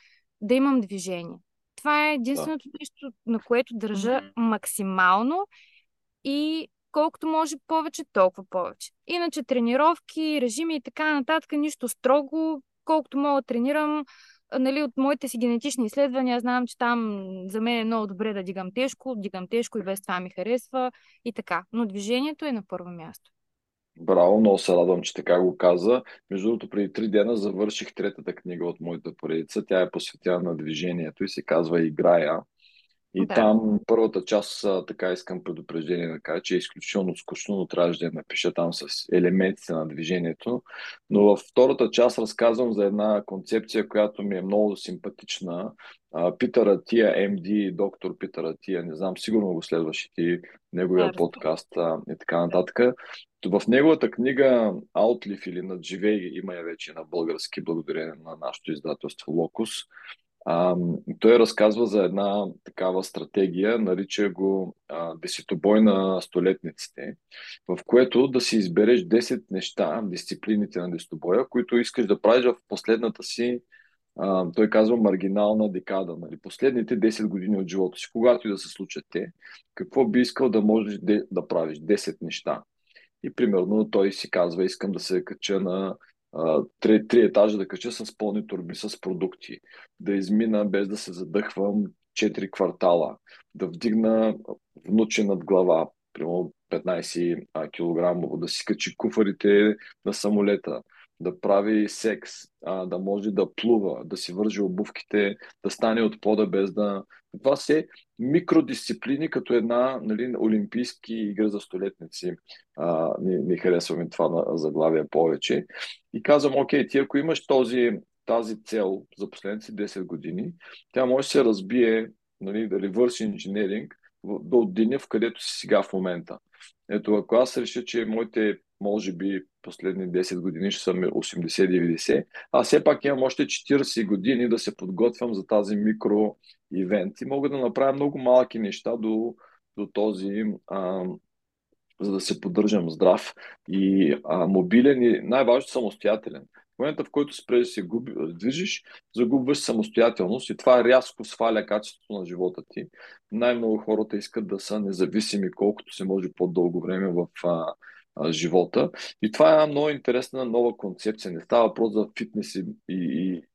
да имам движение. Това е единственото нещо, на което държа максимално, и колкото може повече, толкова повече. Иначе тренировки, режими и така нататък, нищо строго, колкото мога тренирам. Нали, от моите си генетични изследвания знам, че там за мен е много добре да дигам тежко, дигам тежко и без това ми харесва и така. Но движението е на първо място. Браво, много се радвам, че така го каза. Между другото, преди три дена завърших третата книга от моята поредица. Тя е посветена на движението и се казва Играя. И да. Там първата част, така искам предупреждение да кажа, че е изключително скучно, но трябваше да я напиша там с елементите на движението. Но във втората част разказвам за една концепция, която ми е много симпатична. Питър Атия, М Д, доктор Питър Атия, не знам, сигурно го следваш и ти, неговия да, подкаст и така нататък. В неговата книга Outlive или Надживей, има я вече на български, благодарение на нашето издателство Локус, А, той разказва за една такава стратегия, нарича го а, десетобой на столетниците, в което да си избереш десет неща, дисциплините на десетобоя, които искаш да правиш в последната си, а, той казва, маргинална декада, нали, последните десет години от живота си, когато и да се случат те, какво би искал да можеш де, да правиш, десет неща. И примерно той си казва, искам да се кача на Три, три етажа да кача с пълни торби с продукти, да измина без да се задъхвам четири квартала, да вдигна внуче над глава, примерно петнайсет килограма, да си качи куфарите на самолета, да прави секс, да може да плува, да си вържи обувките, да стане от пода без да... Това са микродисциплини, като една, нали, олимпийски игра за столетници. А, не, не харесваме това на заглавие повече. И казвам, окей, ти ако имаш този, тази цел за последните десет години, тя може да се разбие, нали, да ревърс инженеринг до деня, в където си сега в момента. Ето, ако аз реша, че моите може би последни десет години ще съм осемдесет-деветдесет, а все пак имам още четирийсет години да се подготвям за тази микро ивент и мога да направя много малки неща до, до този, а, за да се поддържам здрав и а, мобилен и най-важно самостоятелен. В момента, в който спреш да се губи, движиш, загубваш самостоятелност и това рязко сваля качеството на живота ти. Най-много хората искат да са независими колкото се може по-дълго време в а, живота. И това е една много интересна нова концепция. Не става въпрос за фитнес и, и,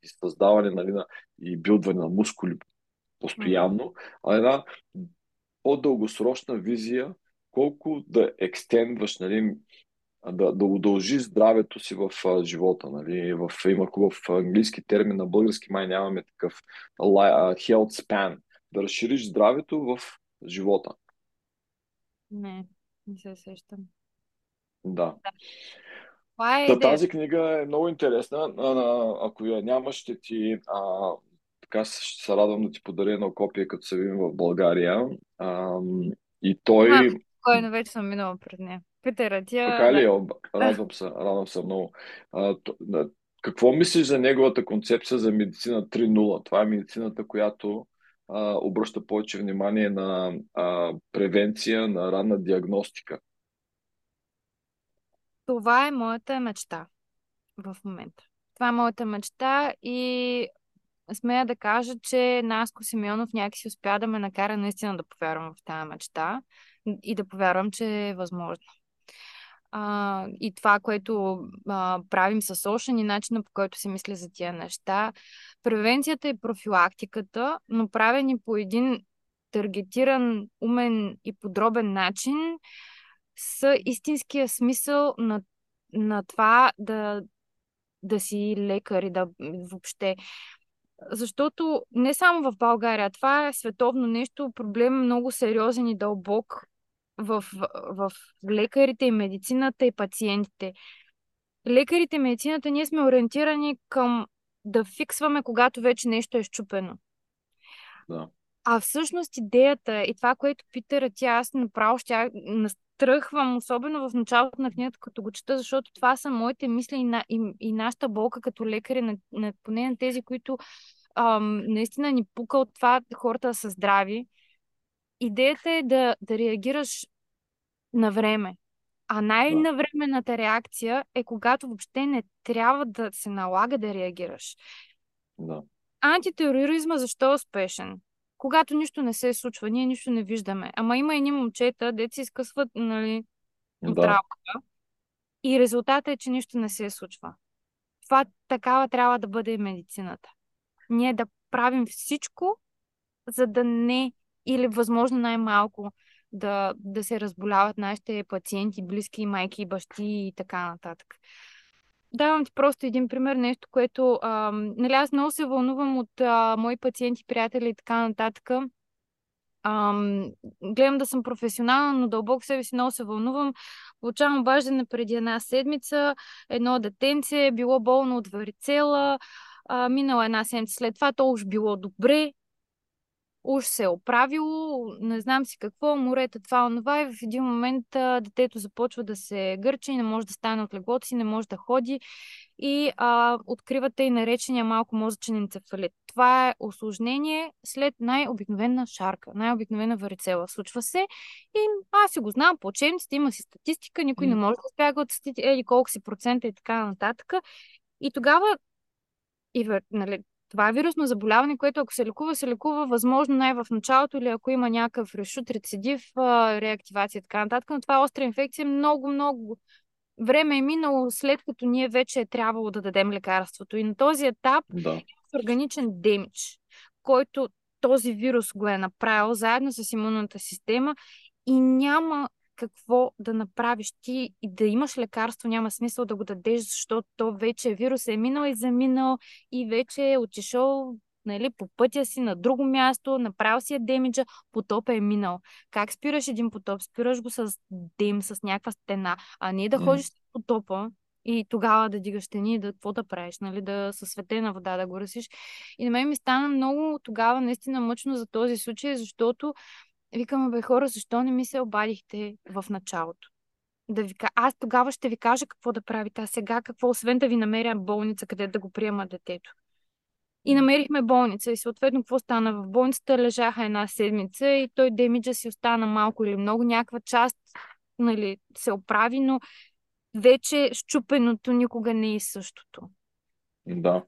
и създаване, нали, на, и билдване на мускули постоянно, а една по-дългосрочна визия колко да екстендваш, нали, да, да удължи здравето си в а, живота. Нали. В, има хубав английски термин, на български май нямаме такъв health span. Да разшириш здравето в живота. Не, не се сещам. Да. Да. Та, тази книга е много интересна. Ако я нямаш, ще ти... А, така ще се радвам да ти подаря едно копие, като се видим в България. А, и той... А, спокойно, вече съм минала пред нея. Питър Атия... Така ли? Радвам се, радвам се много. А, да. Какво мислиш за неговата концепция за медицина три нула? Това е медицината, която а, обръща повече внимание на а, превенция, на ранна диагностика. Това е моята мечта в момента. Това е моята мечта и смея да кажа, че Наско Симеонов някакси успя да ме накара наистина да повярвам в тази мечта и да повярвам, че е възможно. А, и това, което а, правим с Ocean и начина, по който се мисля за тия неща, превенцията и профилактиката, но правени по един таргетиран, умен и подробен начин, са истинския смисъл на, на това да, да си лекар и да въобще. Защото не само в България, това е световно нещо, проблем много сериозен и дълбок в, в лекарите и медицината и пациентите. Лекарите и медицината ние сме ориентирани към да фиксваме, когато вече нещо е счупено. Да. А всъщност идеята и това, което Питър Атия, аз направо ще настръхвам, особено в началото на книгата, като го чета, защото това са моите мисли и, на, и, и нашата болка като лекари, на, на, поне на тези, които ам, наистина ни пука от това хората са здрави. Идеята е да, да реагираш на време. А най-навременната реакция е когато въобще не трябва да се налага да реагираш. Да. Антитероризма защо е успешен? Когато нищо не се случва, ние нищо не виждаме. Ама има едни момчета, дето се изкъсват, нали, от да. Работа. И резултатът е, че нищо не се случва. Това такава трябва да бъде и медицината. Ние да правим всичко, за да не или възможно най-малко да, да се разболяват нашите пациенти, близки, майки, бащи и така нататък. Давам ти просто един пример, нещо, което а, нали, аз много се вълнувам от а, мои пациенти, приятели и така нататък. А, гледам да съм професионална, но дълбоко в себе си много се вълнувам. Получавам обаждане преди една седмица, едно детенце, било болно от варицела, а, минала една седмица след това, то уж било добре, уж се е оправило, не знам си какво, морета, това, онова, и в един момент а, детето започва да се гърчи, не може да стане от леглото си, не може да ходи и а, открива тъй наречения малко мозъчен енцефалит. Това е осложнение след най-обикновена шарка, най-обикновена варицела. Случва се и аз си го знам, по учебниците има си статистика, никой mm. не може да спяга от статистика, еди колко си процента и така нататък. И тогава, и, нали, това е вирусно заболяване, което ако се лекува, се лекува възможно най- в началото или ако има някакъв рецидив, рецидив, реактивация и така нататък, но това е остра инфекция. Много, много време е минало след като ние вече е трябвало да дадем лекарството. И на този етап да. Е органичен демидж, който този вирус го е направил заедно с имунната система и няма какво да направиш ти и да имаш лекарство, няма смисъл да го дадеш, защото то вече вирус е минал и заминал и вече е отишъл, нали, по пътя си на друго място, направил си е демиджа, потопът е минал. Как спираш един потоп? Спираш го с дем, с някаква стена, а не да ходиш с потопа и тогава да дигаш стени и да, какво да правиш, нали, да със светена вода да го ръсиш. И на мен ми стана много тогава наистина мъчно за този случай, защото викаме, бе хора, защо не ми се обадихте в началото? Да ви... Аз тогава ще ви кажа какво да правите, а сега какво, освен да ви намеря болница, къде да го приема детето. И намерихме болница и съответно какво стана? В болницата лежаха една седмица и той демиджа си остана малко или много, някаква част, нали, се оправи, но вече счупеното никога не е същото. Да.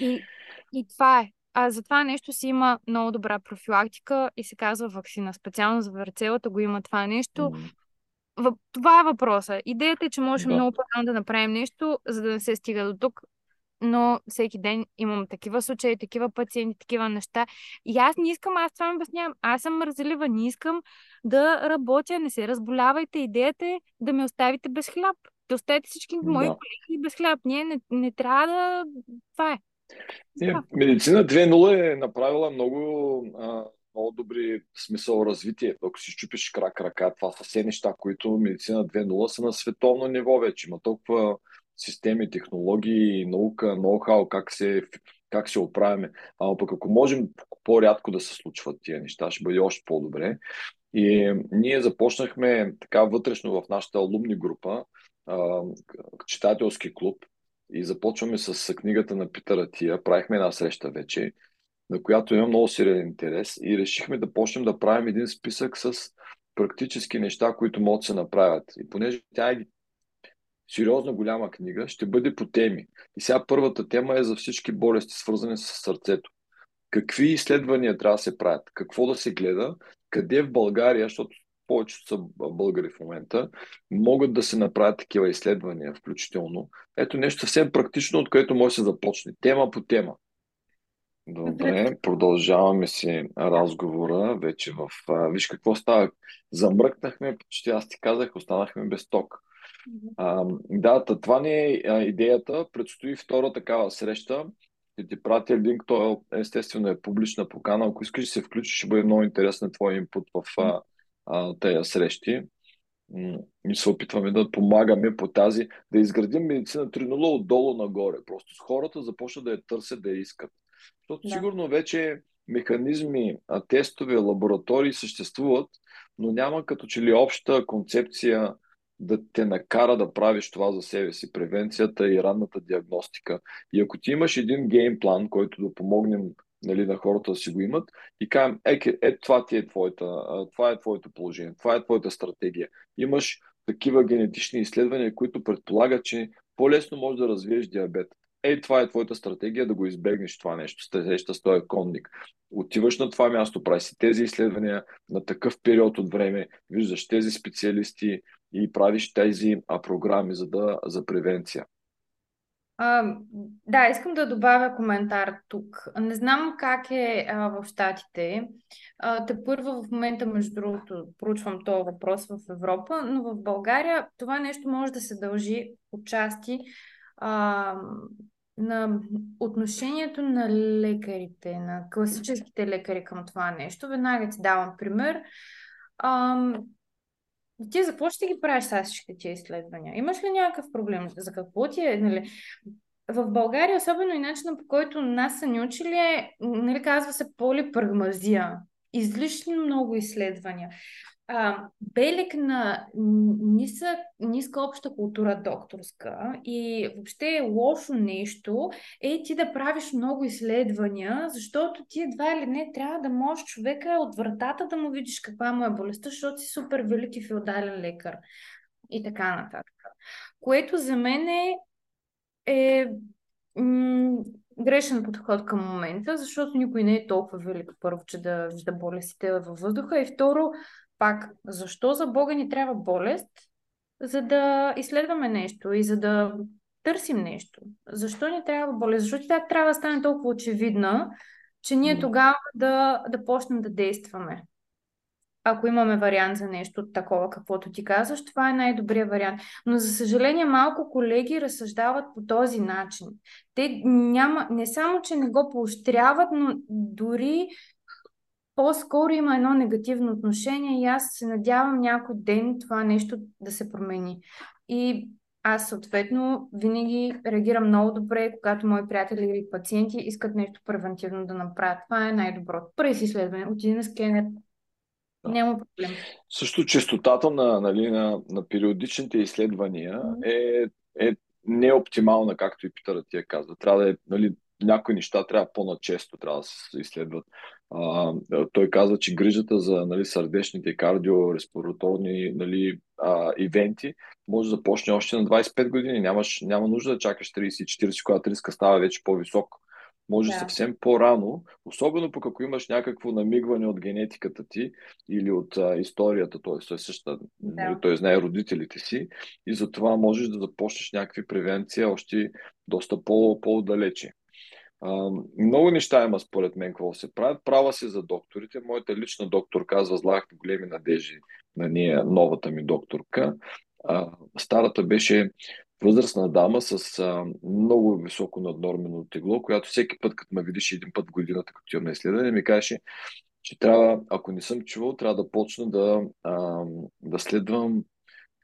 И, и това е. А за това нещо си има много добра профилактика и се казва ваксина. Специално за варцелата го има това нещо. Mm. Това е въпроса. Идеята е, че можем да. много по-рано да направим нещо, за да не се стига до тук. Но всеки ден имам такива случаи, такива пациенти, такива неща. И аз не искам, аз това ми обяснявам. Аз съм мързелива, не искам да работя, не се разболявайте. Идеята е да ме оставите без хляб. Да оставите всички да. мои колеги без хляб. Ние не, не трябва да... Това е. Е, медицина две точка нула е направила много, а, много добри смисъл развитие. Ако си чупиш крак, ръка, това са все неща, които медицина две точка нула са на световно ниво вече. Има толкова системи, технологии, наука, ноу-хау, как се, как се оправяме. А пък ако можем по-рядко да се случват тия неща, ще бъде още по-добре. И ние започнахме така вътрешно в нашата алумни група, а, читателски клуб. И започваме с книгата на Питър Атия. Правихме една среща вече, на която имам много сериален интерес и решихме да почнем да правим един списък с практически неща, които могат да се направят. И понеже тя е сериозно голяма книга, ще бъде по теми. И сега първата тема е за всички болести, свързани с сърцето. Какви изследвания трябва да се правят? Какво да се гледа? Къде в България, защото повечето са българи в момента, могат да се направят такива изследвания, включително. Ето нещо съвсем практично, от което може да се започне. Тема по тема. Добре, продължаваме си разговора вече в... Виж какво става. Замръкнахме, почти аз ти казах, останахме без ток. А, да, това не е идеята. Предстои втора такава среща. Ще ти пратя линк, той естествено е публична покана. Ако искаш да се включиш, ще бъде много интересен твой импут в тези срещи и се опитваме да помагаме по тази, да изградим медицина три нула отдолу нагоре. Просто с хората започват да я търсят, да я искат. Защото да. Сигурно вече механизми, тестове, лаборатории съществуват, но няма като че ли обща концепция да те накара да правиш това за себе си, превенцията и ранната диагностика. И ако ти имаш един геймплан, който да помогнем, нали, на хората да си го имат и кажем, е, е, това ти е твоята, това е твоето положение, това е твоята стратегия. Имаш такива генетични изследвания, които предполагат, че по-лесно можеш да развиеш диабет. Ей, това е твоята стратегия да го избегнеш това нещо. Стесеща с този конник. Отиваш на това място, прави си тези изследвания на такъв период от време, виждаш тези специалисти и правиш тези а, програми за, да, за превенция. А, да, искам да добавя коментар тук. Не знам как е а, в Щатите. Тепърва в момента, между другото, проучвам този въпрос в Европа, но в България това нещо може да се дължи отчасти а, на отношението на лекарите, на класическите лекари към това нещо. Веднага ти давам пример. А, Ти за какво ще ги правиш сега всички тия изследвания? Имаш ли някакъв проблем? За какво ти е? Нали? В България, особено и начина, по който нас са ни учили, е, нали, казва се полипрагмазия. Излишно много изследвания. А, белег на ниска, ниска обща култура докторска и въобще е лошо нещо е ти да правиш много изследвания, защото ти едва или не трябва да можеш човека от вратата да му видиш каква му е болестта, защото си супер велики феодален лекар и така нататък. Което за мен е, е м- грешен подход към момента, защото никой не е толкова велик, първо, че да вижда болестите във въздуха, и второ, пак, защо за Бога ни трябва болест, за да изследваме нещо и за да търсим нещо? Защо ни трябва болест? Защото тя трябва да стане толкова очевидна, че ние тогава да, да почнем да действаме. Ако имаме вариант за нещо такова, каквото ти казваш, това е най-добрият вариант. Но, за съжаление, малко колеги разсъждават по този начин. Те няма, не само, че не го поощряват, но дори по-скоро има едно негативно отношение и аз се надявам някой ден това нещо да се промени. И аз съответно винаги реагирам много добре, когато мои приятели или пациенти искат нещо превентивно да направят. Това е най-доброто. Прави си изследване, отиди на скенер. Няма проблем. Също честотата на, нали, на, на периодичните изследвания е, е неоптимална, както и Питър Атия казва. Трябва да е, нали, някои неща трябва по-начесто трябва да се изследват. А, той казва, че грижата за, нали, сърдечните кардиореспираторни, нали, а, ивенти може да започне още на двайсет и пет години. Нямаш, няма нужда да чакаш трийсет-четирийсет, когато риска става вече по-висок. Може да. Съвсем по-рано, особено пък ако имаш някакво намигване от генетиката ти или от а, историята, т.е. той същата, да. Той знае родителите си и затова можеш да започнеш някакви превенции още доста по-далече. Uh, много неща има според мен какво се правят. Права си за докторите. Моята лична докторка, аз възлагах големи надежи на нея, новата ми докторка. Uh, старата беше възрастна дама с uh, много високо наднормено тегло, която всеки път, като ме видиш един път в годината, като имам изследване, ми каже, че трябва, ако не съм чувал, трябва да почна да, uh, да следвам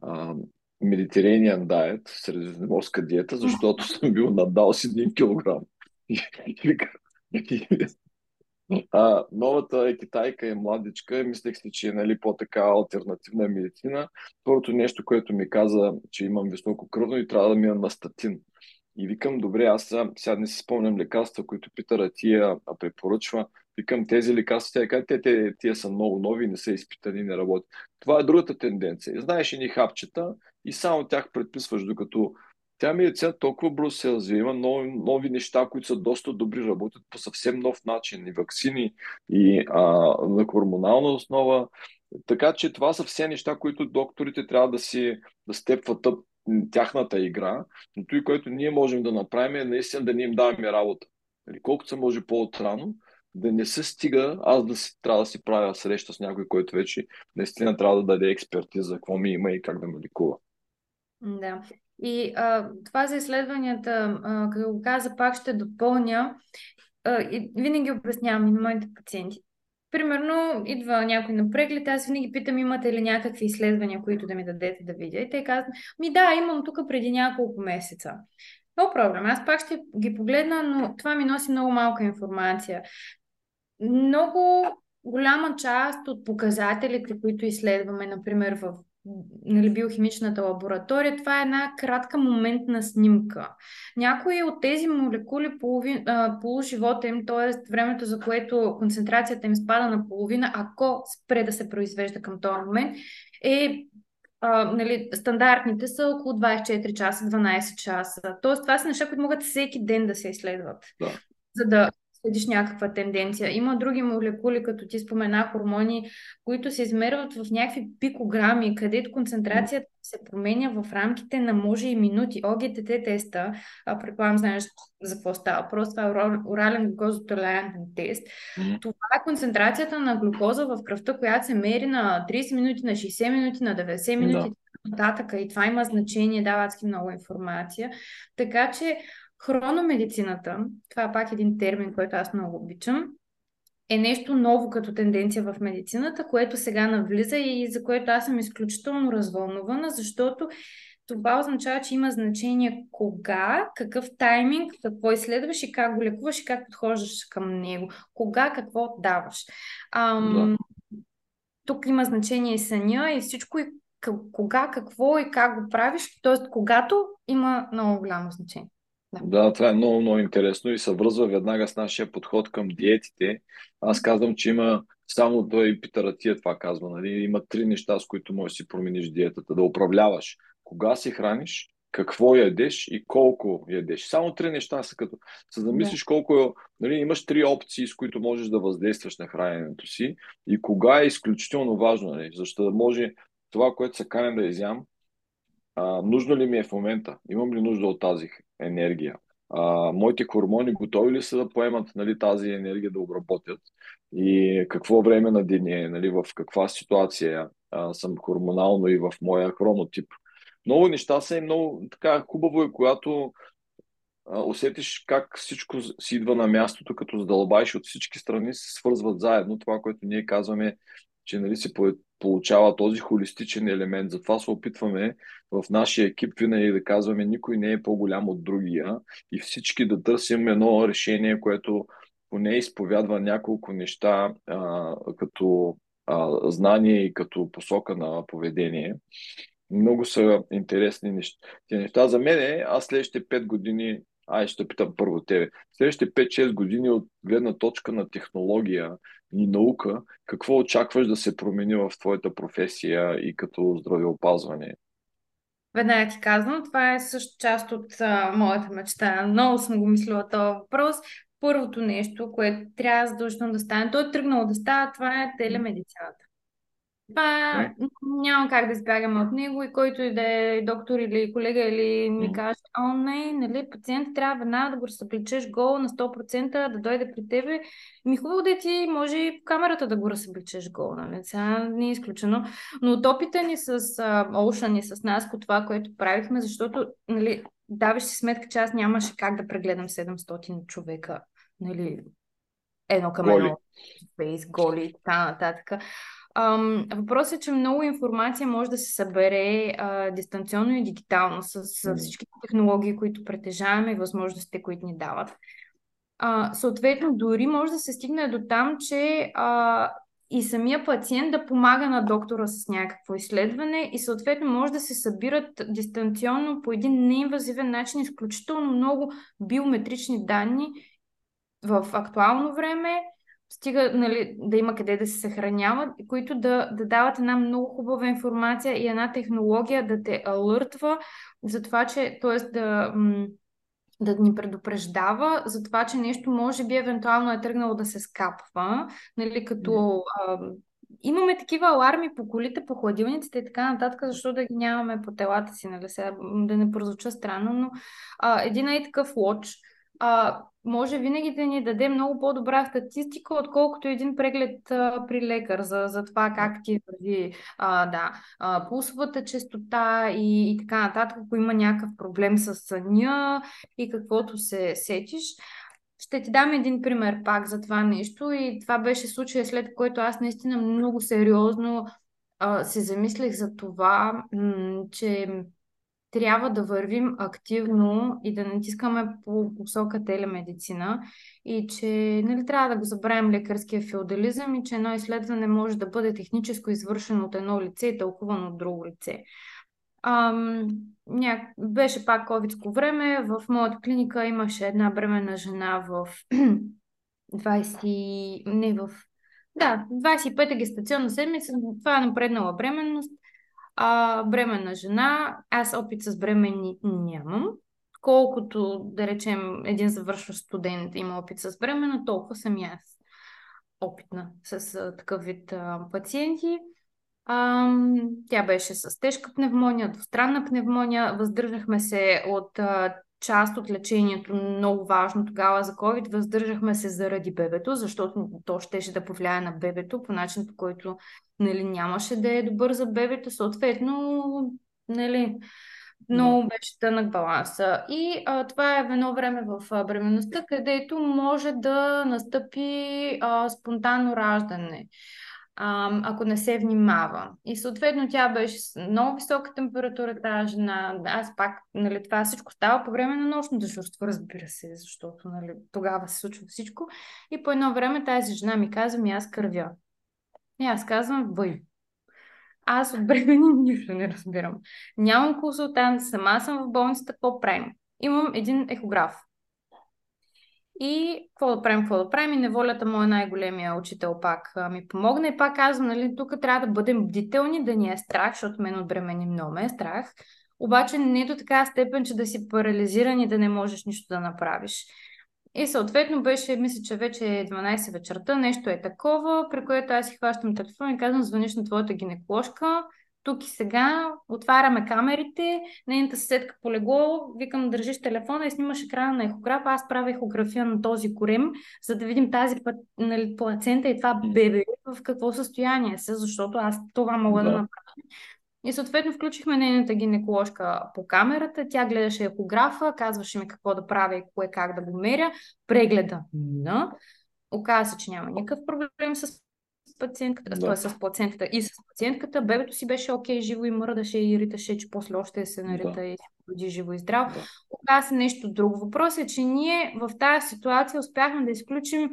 uh, Mediterranean diet, средиземноморска диета, защото съм бил надал с един килограм. А, новата е китайка, е младичка, мислех си, че е, нали, по-така алтернативна медицина. Първото нещо, което ми каза, че имам високо кръвно и трябва да мина на статин. И викам, добре, аз сега не си спомням лекарства, които Питър Атия препоръчва. Викам, тези лекарства, тя, те, те, те са много нови, не са изпитани, не работят. Това е другата тенденция. Знаеш едни хапчета и само тях предписваш, докато тя медицина толкова бързо се развива, има нови, нови неща, които са доста добри, работят по съвсем нов начин, и ваксини, и а, на хормонална основа. Така че това са все неща, които докторите трябва да си да степват тяхната игра, но той, което ние можем да направим, е наистина да не им даваме работа. Колкото се може по-отрано, да не се стига, аз да си, трябва да си правя среща с някой, който вече наистина трябва да даде експертиза, какво ми има и как да ме ликува. Да. И а, това за изследванията, а, като го каза, пак ще допълня а, и винаги обяснявам и на моите пациенти. Примерно, идва някой на преглед, аз винаги питам, имате ли някакви изследвания, които да ми дадете да видя. И те казват, ми да, имам тук преди няколко месеца. Но проблем, аз пак ще ги погледна, но това ми носи много малка информация. Много голяма част от показателите, които изследваме, например в нали, биохимичната лаборатория, това е една кратка моментна снимка. Някои от тези молекули полови, а, полуживота им, т.е. времето, за което концентрацията им спада на половина, ако спре да се произвежда към този момент, е а, нали, стандартните са около двайсет и четири часа, дванайсет часа. Тоест, това са неща, които могат всеки ден да се изследват, да. За да следиш някаква тенденция. Има други молекули, като ти спомена, хормони, които се измерват в някакви пикограми, където концентрацията се променя в рамките на може и минути. О Г Т Т теста, предполагам, знаеш за какво става. Просто това е орален глюкозотолерантен тест. Това е концентрацията на глюкоза в кръвта, която се мери на трийсет минути, на шейсет минути, на деветдесет минути. Да. И това има значение, дава адски много информация. Така че хрономедицината, това е пак един термин, който аз много обичам, е нещо ново като тенденция в медицината, което сега навлиза и за което аз съм изключително развълнувана, защото това означава, че има значение кога, какъв тайминг, какво изследваш и как го лекуваш и как подхождаш към него. Кога, какво даваш. Ам, да. Тук има значение и съня и всичко, и кога, какво и как го правиш. Тоест, когато има много голямо значение. Да, това е много, много интересно и се връзва веднага с нашия подход към диетите. Аз казвам, че има само той и Питър Атия това казва. Нали? Има три неща, с които можеш да си промениш диетата. Да управляваш кога си храниш, какво ядеш и колко ядеш. Само три неща са като... За да мислиш колко е... Нали, имаш три опции, с които можеш да въздействаш на храненето си и кога е изключително важно. Нали? Защото да може това, което се каня да изям, А, нужно ли ми е в момента? Имам ли нужда от тази енергия? А, моите хормони готови ли са да поемат нали, тази енергия да обработят? И какво време на деня е? Нали, в каква ситуация а, съм хормонално и в моя хронотип? Много неща са и много така хубаво е, когато а, усетиш как всичко си идва на мястото, като задълбаеш от всички страни, се свързват заедно. Това, което ние казваме, че нали, се получава този холистичен елемент. Затова се опитваме в нашия екип винаги да казваме, никой не е по-голям от другия и всички да търсим едно решение, което поне изповядва няколко неща а, като а, знание и като посока на поведение. Много са интересни неща. Те неща за мен е, аз следващите пет години, ай ще питам първо тебе, следващите пет-шест години от гледна точка на технология и наука, какво очакваш да се промени в твоята професия и като здравеопазване? Веднага ти казвам, това е също част от а, моята мечта. Много съм го мислила този въпрос. Първото нещо, което трябва задължително да стане, то е тръгнало да става, това е телемедицината. Това е, няма как да избягаме от него и който и да е доктор или колега или ми каже, о не, нали, пациент трябва веднага да го разобличеш гол на сто процента, да дойде при тебе. Ми хубаво да ти може и по камерата да го разобличеш гол, нали, сега не е изключено. Но от опита ни с Ocean и с Наско, това, което правихме, защото, нали, даваш си сметка, че аз нямаше как да прегледам седемстотин човека, нали, едно към едно, фейс, голи и така нататък. Въпросът е, че много информация може да се събере а, дистанционно и дигитално с, с всички технологии, които притежаваме и възможностите, които ни дават. А, съответно, дори може да се стигне до там, че а, и самия пациент да помага на доктора с някакво изследване и съответно може да се събират дистанционно по един неинвазивен начин изключително много биометрични данни в актуално време, стига нали, да има къде да се съхраняват, които да, да дават една много хубава информация и една технология да те алъртва за това, че, т.е. да, да ни предупреждава за това, че нещо може би евентуално е тръгнало да се скапва, нали, като а, имаме такива аларми по колите, по хладилниците и така нататък, защото да ги нямаме по телата си, нали, сега, да не прозвуча странно, но а, един е такъв watch, а, може винаги да ни даде много по-добра статистика, отколкото един преглед а, при лекар за, за това как ти върви а, да, а, пулсовата честота и, и така нататък, ако има някакъв проблем с съня и каквото се сетиш. Ще ти дам един пример пак за това нещо и това беше случай, след което аз наистина много сериозно а, се замислих за това, м- че трябва да вървим активно и да натискаме по посока телемедицина и че нали, трябва да го забравим лекарския феодализъм и че едно изследване може да бъде технически извършено от едно лице и тълкувано от друго лице. Ам, ня... Беше пак ковидско време. В моята клиника имаше една бременна жена в двайсет... не в... Да, двайсет и пета гестационна седмица. Това е напреднала бременност. А, бременна жена. Аз опит с бремени нямам. Колкото, да речем, един завършващ студент има опит с бремена, толкова съм и аз опитна с а, такъв вид а, пациенти. А, тя беше с тежка пневмония, двустранна пневмония. Въздържахме се от а, част от лечението, много важно тогава за COVID. Въздържахме се заради бебето, защото то щеше да повлияе на бебето по начин, по който нали, нямаше да е добър за бебето. Съответно, нали, много беше тънък баланса. И а, това е в едно време в бременността, където може да настъпи а, спонтанно раждане, ако не се внимава. И съответно тя беше с много висока температура, тази жена. Аз пак, нали, това всичко става по време на нощно дежурство, разбира се, защото нали, тогава се случва всичко. И по едно време тази жена ми казва, ми аз кървя. И аз казвам, бъй. Аз от бремени нищо не разбирам. Нямам консултант, сама съм в болницата, какво правим? Имам един ехограф. И какво да правим, какво да правим и неволята моя най-големия учител пак ми помогна и пак казвам, нали, тук трябва да бъдем бдителни, да ни е страх, защото мен от бремени много ме е страх, обаче не до така степен, че да си парализиран и да не можеш нищо да направиш. И съответно беше, мисля, че вече дванайсет вечерта, нещо е такова, при което аз си хващам телефон и казвам, звъниш на твоята гинеколожка, тук и сега, отваряме камерите, нейната съседка по легло, викам, държиш телефона и снимаш екрана на ехограф, аз правя ехография на този корем, за да видим тази път, нали, плацента и това бебе в какво състояние са, защото аз това мога да, да направя. И съответно включихме нейната гинеколожка по камерата, тя гледаше ехографа, казваше ми какво да правя и кое как да го меря, прегледа мина, оказа се, че няма никакъв проблем с пациентката, да. С плацентата и с пациентката, бебето си беше окей, живо и мърдаше и риташе, че после още се нарита да. И роди живо и здраво. Да. Оказа се нещо друго. Въпрос е, че ние в тази ситуация успяхме да изключим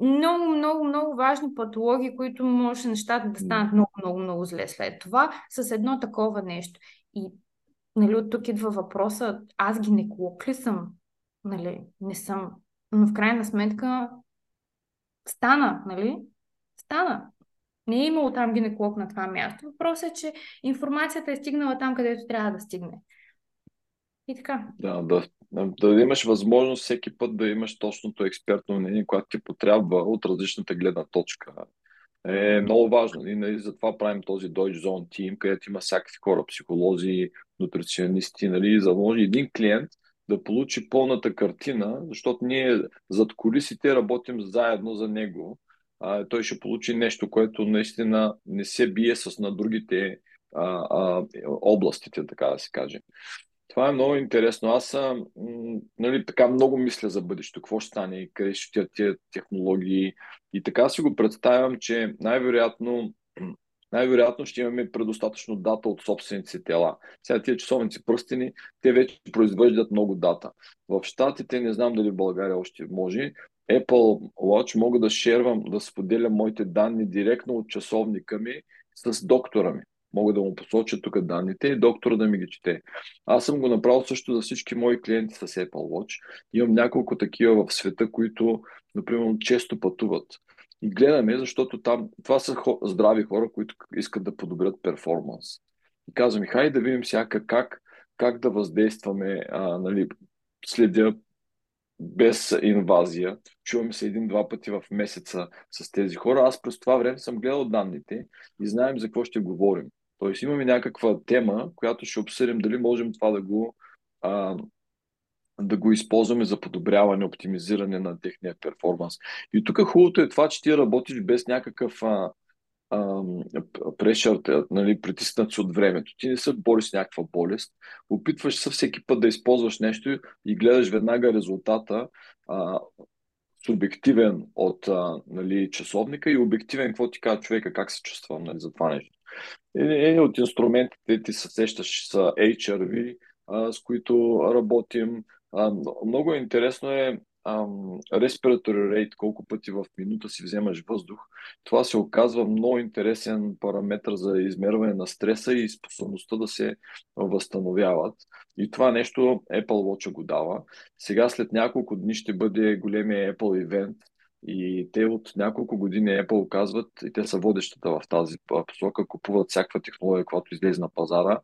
много, много, много важни патологии, които може нещата да станат много, много, много зле след това, с едно такова нещо. И нали, от тук идва въпроса, аз гинеколог ли съм? Нали, не съм. Но в крайна сметка стана, нали? Стана. Не е имало там гинеколог на това място. Въпросът е, че информацията е стигнала там, където трябва да стигне. И така. Да, да, да имаш възможност всеки път да имаш точното експертно мнение, което ти потрябва от различната гледна точка. Е много важно. И нали, затова правим този Deutsche Zone Team, където има всякакви хора, психолози, нутриционисти, нали, за да може един клиент да получи пълната картина, защото ние зад кулисите работим заедно за него. Той ще получи нещо, което наистина не се бие с на другите а, а, областите, така да се каже. Това е много интересно. Аз съм, нали, така много мисля за бъдещето. Какво ще стане и къде ще тия, тия технологии. И така си го представям, че най-вероятно, най-вероятно ще имаме предостатъчно дата от собствените тела. Сега тия часовници пръстени, те вече произвеждат много дата. В Щатите, не знам дали в България още може, Apple Watch мога да шервам, да споделя моите данни директно от часовника ми с доктора ми. Мога да му посоча тук данните и доктора да ми ги чете. Аз съм го направил също за всички мои клиенти с Apple Watch. Имам няколко такива в света, които, например, често пътуват. И гледаме, защото там това са здрави хора, които искат да подобрят перформанс. И казвам, хайде да видим всяка как, как да въздействаме а, нали, следя без инвазия. Чуваме се един-два пъти в месеца с тези хора. Аз през това време съм гледал данните и знаем за какво ще говорим. Тоест имаме някаква тема, която ще обсъдим дали можем това да го, а, да го използваме за подобряване, оптимизиране на техния перформанс. И тук хубавото е това, че ти работиш без някакъв а, прешъртят, нали, притиснат се от времето. Ти не се бориш с някаква болест, опитваш се всеки път да използваш нещо и гледаш веднага резултата, а, субективен от, а, нали, часовника и обективен, какво ти казва човека, как се чувствам, нали, за това нещо. Е, от инструментите ти се сещаш с Ейч Ар Ви, а, с които работим. А, много интересно е respiratory rate, колко пъти в минута си вземаш въздух. Това се оказва много интересен параметр за измерване на стреса и способността да се възстановяват. И това нещо Apple Watch го дава. Сега след няколко дни ще бъде големия Apple ивент и те от няколко години Apple казват, и те са водещата в тази посока, купуват всякаква технология, която излезе на пазара,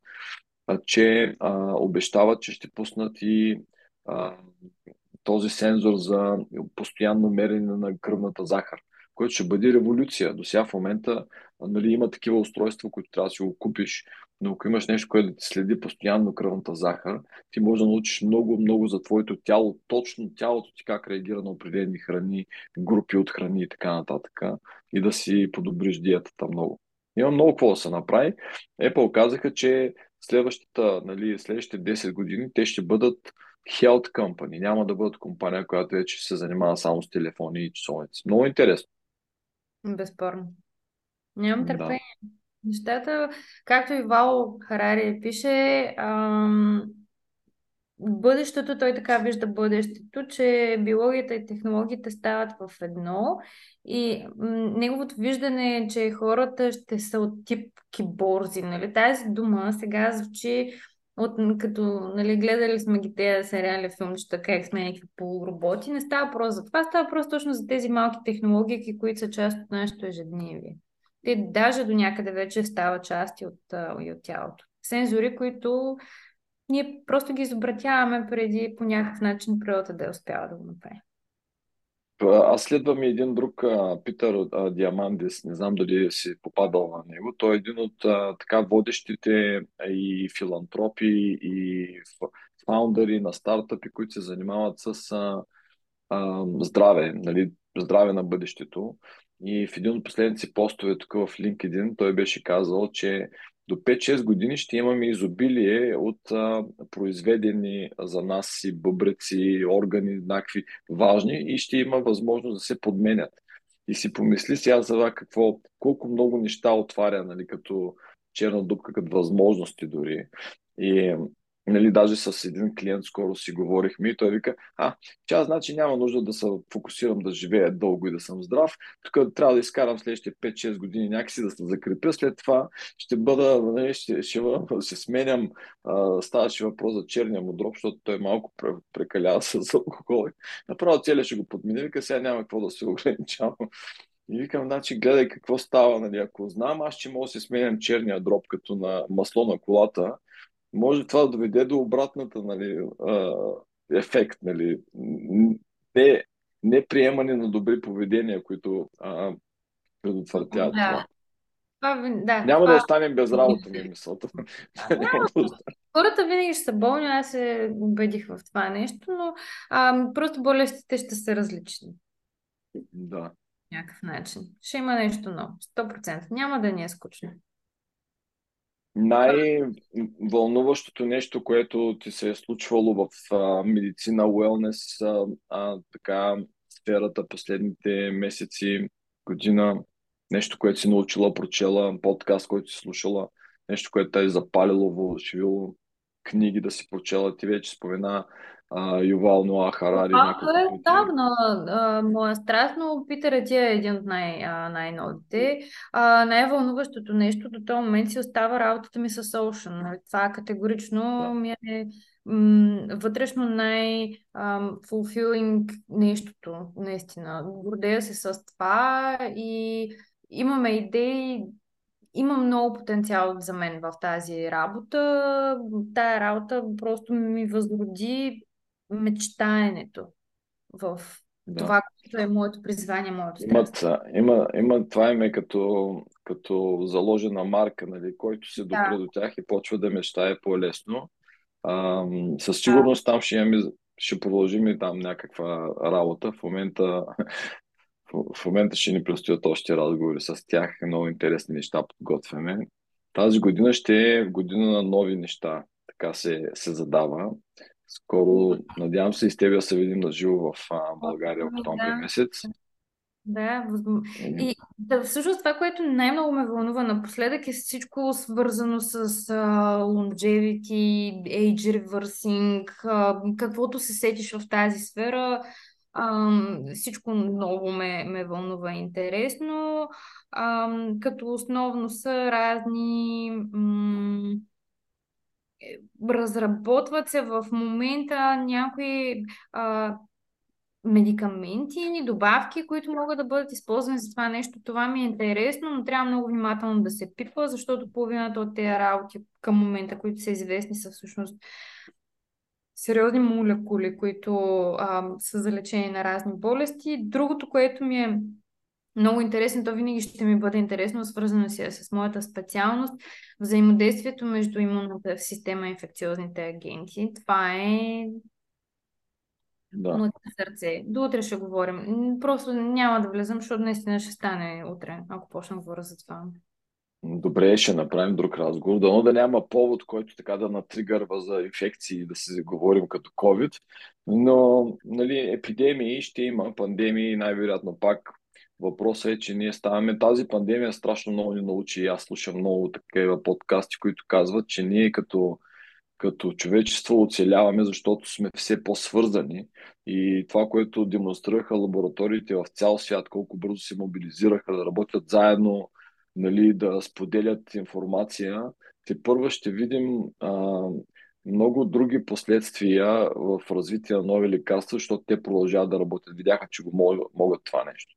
че а, обещават, че ще пуснат и а, този сензор за постоянно мерене на кръвната захар, което ще бъде революция. До сега в момента, нали, има такива устройства, които трябва да си го купиш, но ако имаш нещо, което да ти следи постоянно кръвната захар, ти можеш да научиш много, много за твоето тяло, точно тялото ти как реагира на определени храни, групи от храни и така нататък, и да си подобриш диетата много. Има много какво да се направи. Apple казаха, че следващата, нали, следващите десет години те ще бъдат Health Company. Няма да бъдат компания, която вече се занимава само с телефони и часовници. Много интересно. Безспорно. Нямам търпение. Да. Нещата, както и Ювал Харари пише, ам, бъдещето, той така вижда бъдещето, че биологията и технологията стават в едно и м- неговото виждане е, че хората ще са от тип киборзи. Нали? Тази дума сега звучи от, като, нали, гледали сме ги тези сериали, филмчета, как сме някакви полуроботи, не става просто за това, става просто точно за тези малки технологии, които са част от нашето ежедневие. Те даже до някъде вече стават части от, и от тялото. Сензори, които ние просто ги изобратяваме преди по някакъв начин природата да успява да го направи. Аз следвам един друг, Питър Диамандис, не знам дали си попадал на него. Той е един от така водещите и филантропи, и фаундъри на стартъпи, които се занимават с а, а, здраве, нали, здраве на бъдещето. И в един от последните си постове тук в LinkedIn той беше казал, че до пет-шест години ще имаме изобилие от а, произведени за нас и бъбреци, органи, еднакви важни, и ще има възможност да се подменят. И си помисли сега за какво, колко много неща отваря, нали, като черна дупка, като възможности дори. И, нали, даже с един клиент скоро си говорихме и той вика, а, че значи няма нужда да се фокусирам да живея дълго и да съм здрав. Тук трябва да изкарам следващите пет-шест години някакси да се закрепя. След това ще бъда, нали, ще, ще, ще сменям, а, ставаше въпрос за черния му дроб, защото той малко прекалява с алкохоли. Направо целия ще го подминя, вика, сега няма какво да се ограничавам. И викам, значи, гледай какво става, нали, ако знам, аз ще мога да се сменям черния дроб като на масло на колата, може това да доведе до обратната, нали, а, ефект, нали, не, не приемане на добри поведения, които а, предотвратяват, да, това. Това, да, няма това... да останем без работа, ми мисълта. Хората винаги ще са болни, аз се убедих в това нещо, но а, просто болестите ще са различни. Да. Някакъв начин. Ще има нещо ново, сто процента. Няма да ни е скучно. Най-вълнуващото нещо, което ти се е случвало в а, медицина, wellness, а, а, така, сферата последните месеци, година, нещо, което си научила, прочела, подкаст, който си слушала, нещо, което те е запалило, вълшивило, книги да си прочела. Ти вече спомена а, Ювал Ноа Харари. А, това е давно. Моя страстно, Питър Атия е един от най- най-новите. А, най-вълнуващото нещо до този момент си остава работата ми с Ocean. Това категорично да. ми е м- вътрешно най-фулфилинг нещото. Наистина. Гордея се с това и имаме идеи. Има много потенциал за мен в тази работа. Тая работа просто ми възроди мечтаенето в да. това, което е моето призвание, моето стремство. Има, има, това име като, като заложена марка, нали, който се допре да. до тях и почва да мечтае по-лесно. А, със сигурност да. там ще, имаме, ще продължим и там някаква работа. В момента В момента ще ни предстоят още разговори с тях. Много интересни неща подготвяме. Тази година ще е година на нови неща. Така се, се задава. Скоро, надявам се, и с теб да се видим на живо в България октомври месец. Да, и да, всъщност това, което най-много ме вълнува напоследък, е всичко свързано с uh, longevity, age reversing, uh, каквото се сетиш в тази сфера, uh, всичко много ме, ме вълнува интересно, uh, като основно са разни... М- разработват се в момента някои... Uh, медикаменти или добавки, които могат да бъдат използвани за това нещо. Това ми е интересно, но трябва много внимателно да се пипва, защото половината от тези работи към момента, които са известни, са всъщност сериозни молекули, които а, са за лечение на разни болести. Другото, което ми е много интересно, то винаги ще ми бъде интересно, свързано си с моята специалност, взаимодействието между имунната система и инфекциозните агенти. Това е... Да. Но сърце. До утре ще говорим. Просто няма да влезам, защото наистина ще стане утре, ако почна да говоря за това. Добре, ще направим друг разговор. Дано да няма повод, който така да натригърва за инфекции, да си говорим като COVID. Но нали, епидемии ще има, пандемии най-вероятно пак. Въпросът е, че ние ставаме. Тази пандемия страшно много ни научи. Аз слушам много такива подкасти, които казват, че ние като като човечество оцеляваме, защото сме все по-свързани. И това, което демонстрираха лабораториите в цял свят, колко бързо се мобилизираха да работят заедно, нали, да споделят информация, те първо ще видим а, много други последствия в развитие на нови лекарства, защото те продължават да работят. Видяха, че го могат, могат това нещо.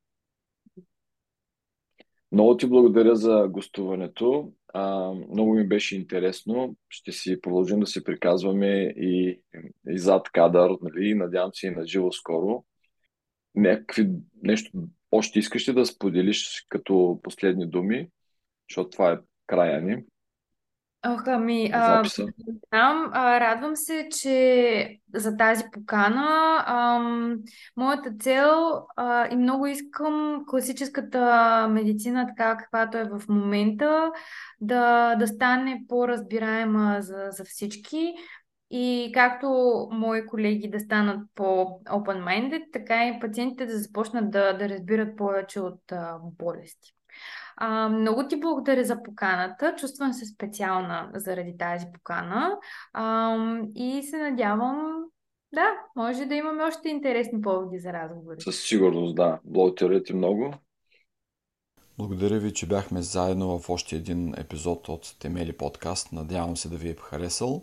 Много ти благодаря за гостуването. А, много ми беше интересно. Ще си продължим да се приказваме и, и зад кадър, нали? Надявам се и на живо скоро. Някакви нещо още искаш ли да споделиш като последни думи? Защото това е края ни. Ох, ами, а, а, радвам се, че за тази покана а, моята цел а, и много искам класическата медицина, така каквато е в момента, да, да стане по-разбираема за, за всички и както мои колеги да станат по-open-minded, така и пациентите да започнат да, да разбират повече от а, болести. А, много ти благодаря за поканата. Чувствам се специална заради тази покана. А, и се надявам, да, може да имаме още интересни поводи за разговори. Със сигурност, да. Благодаря ти много. Благодаря ви, че бяхме заедно в още един епизод от Темели подкаст. Надявам се да ви е харесал.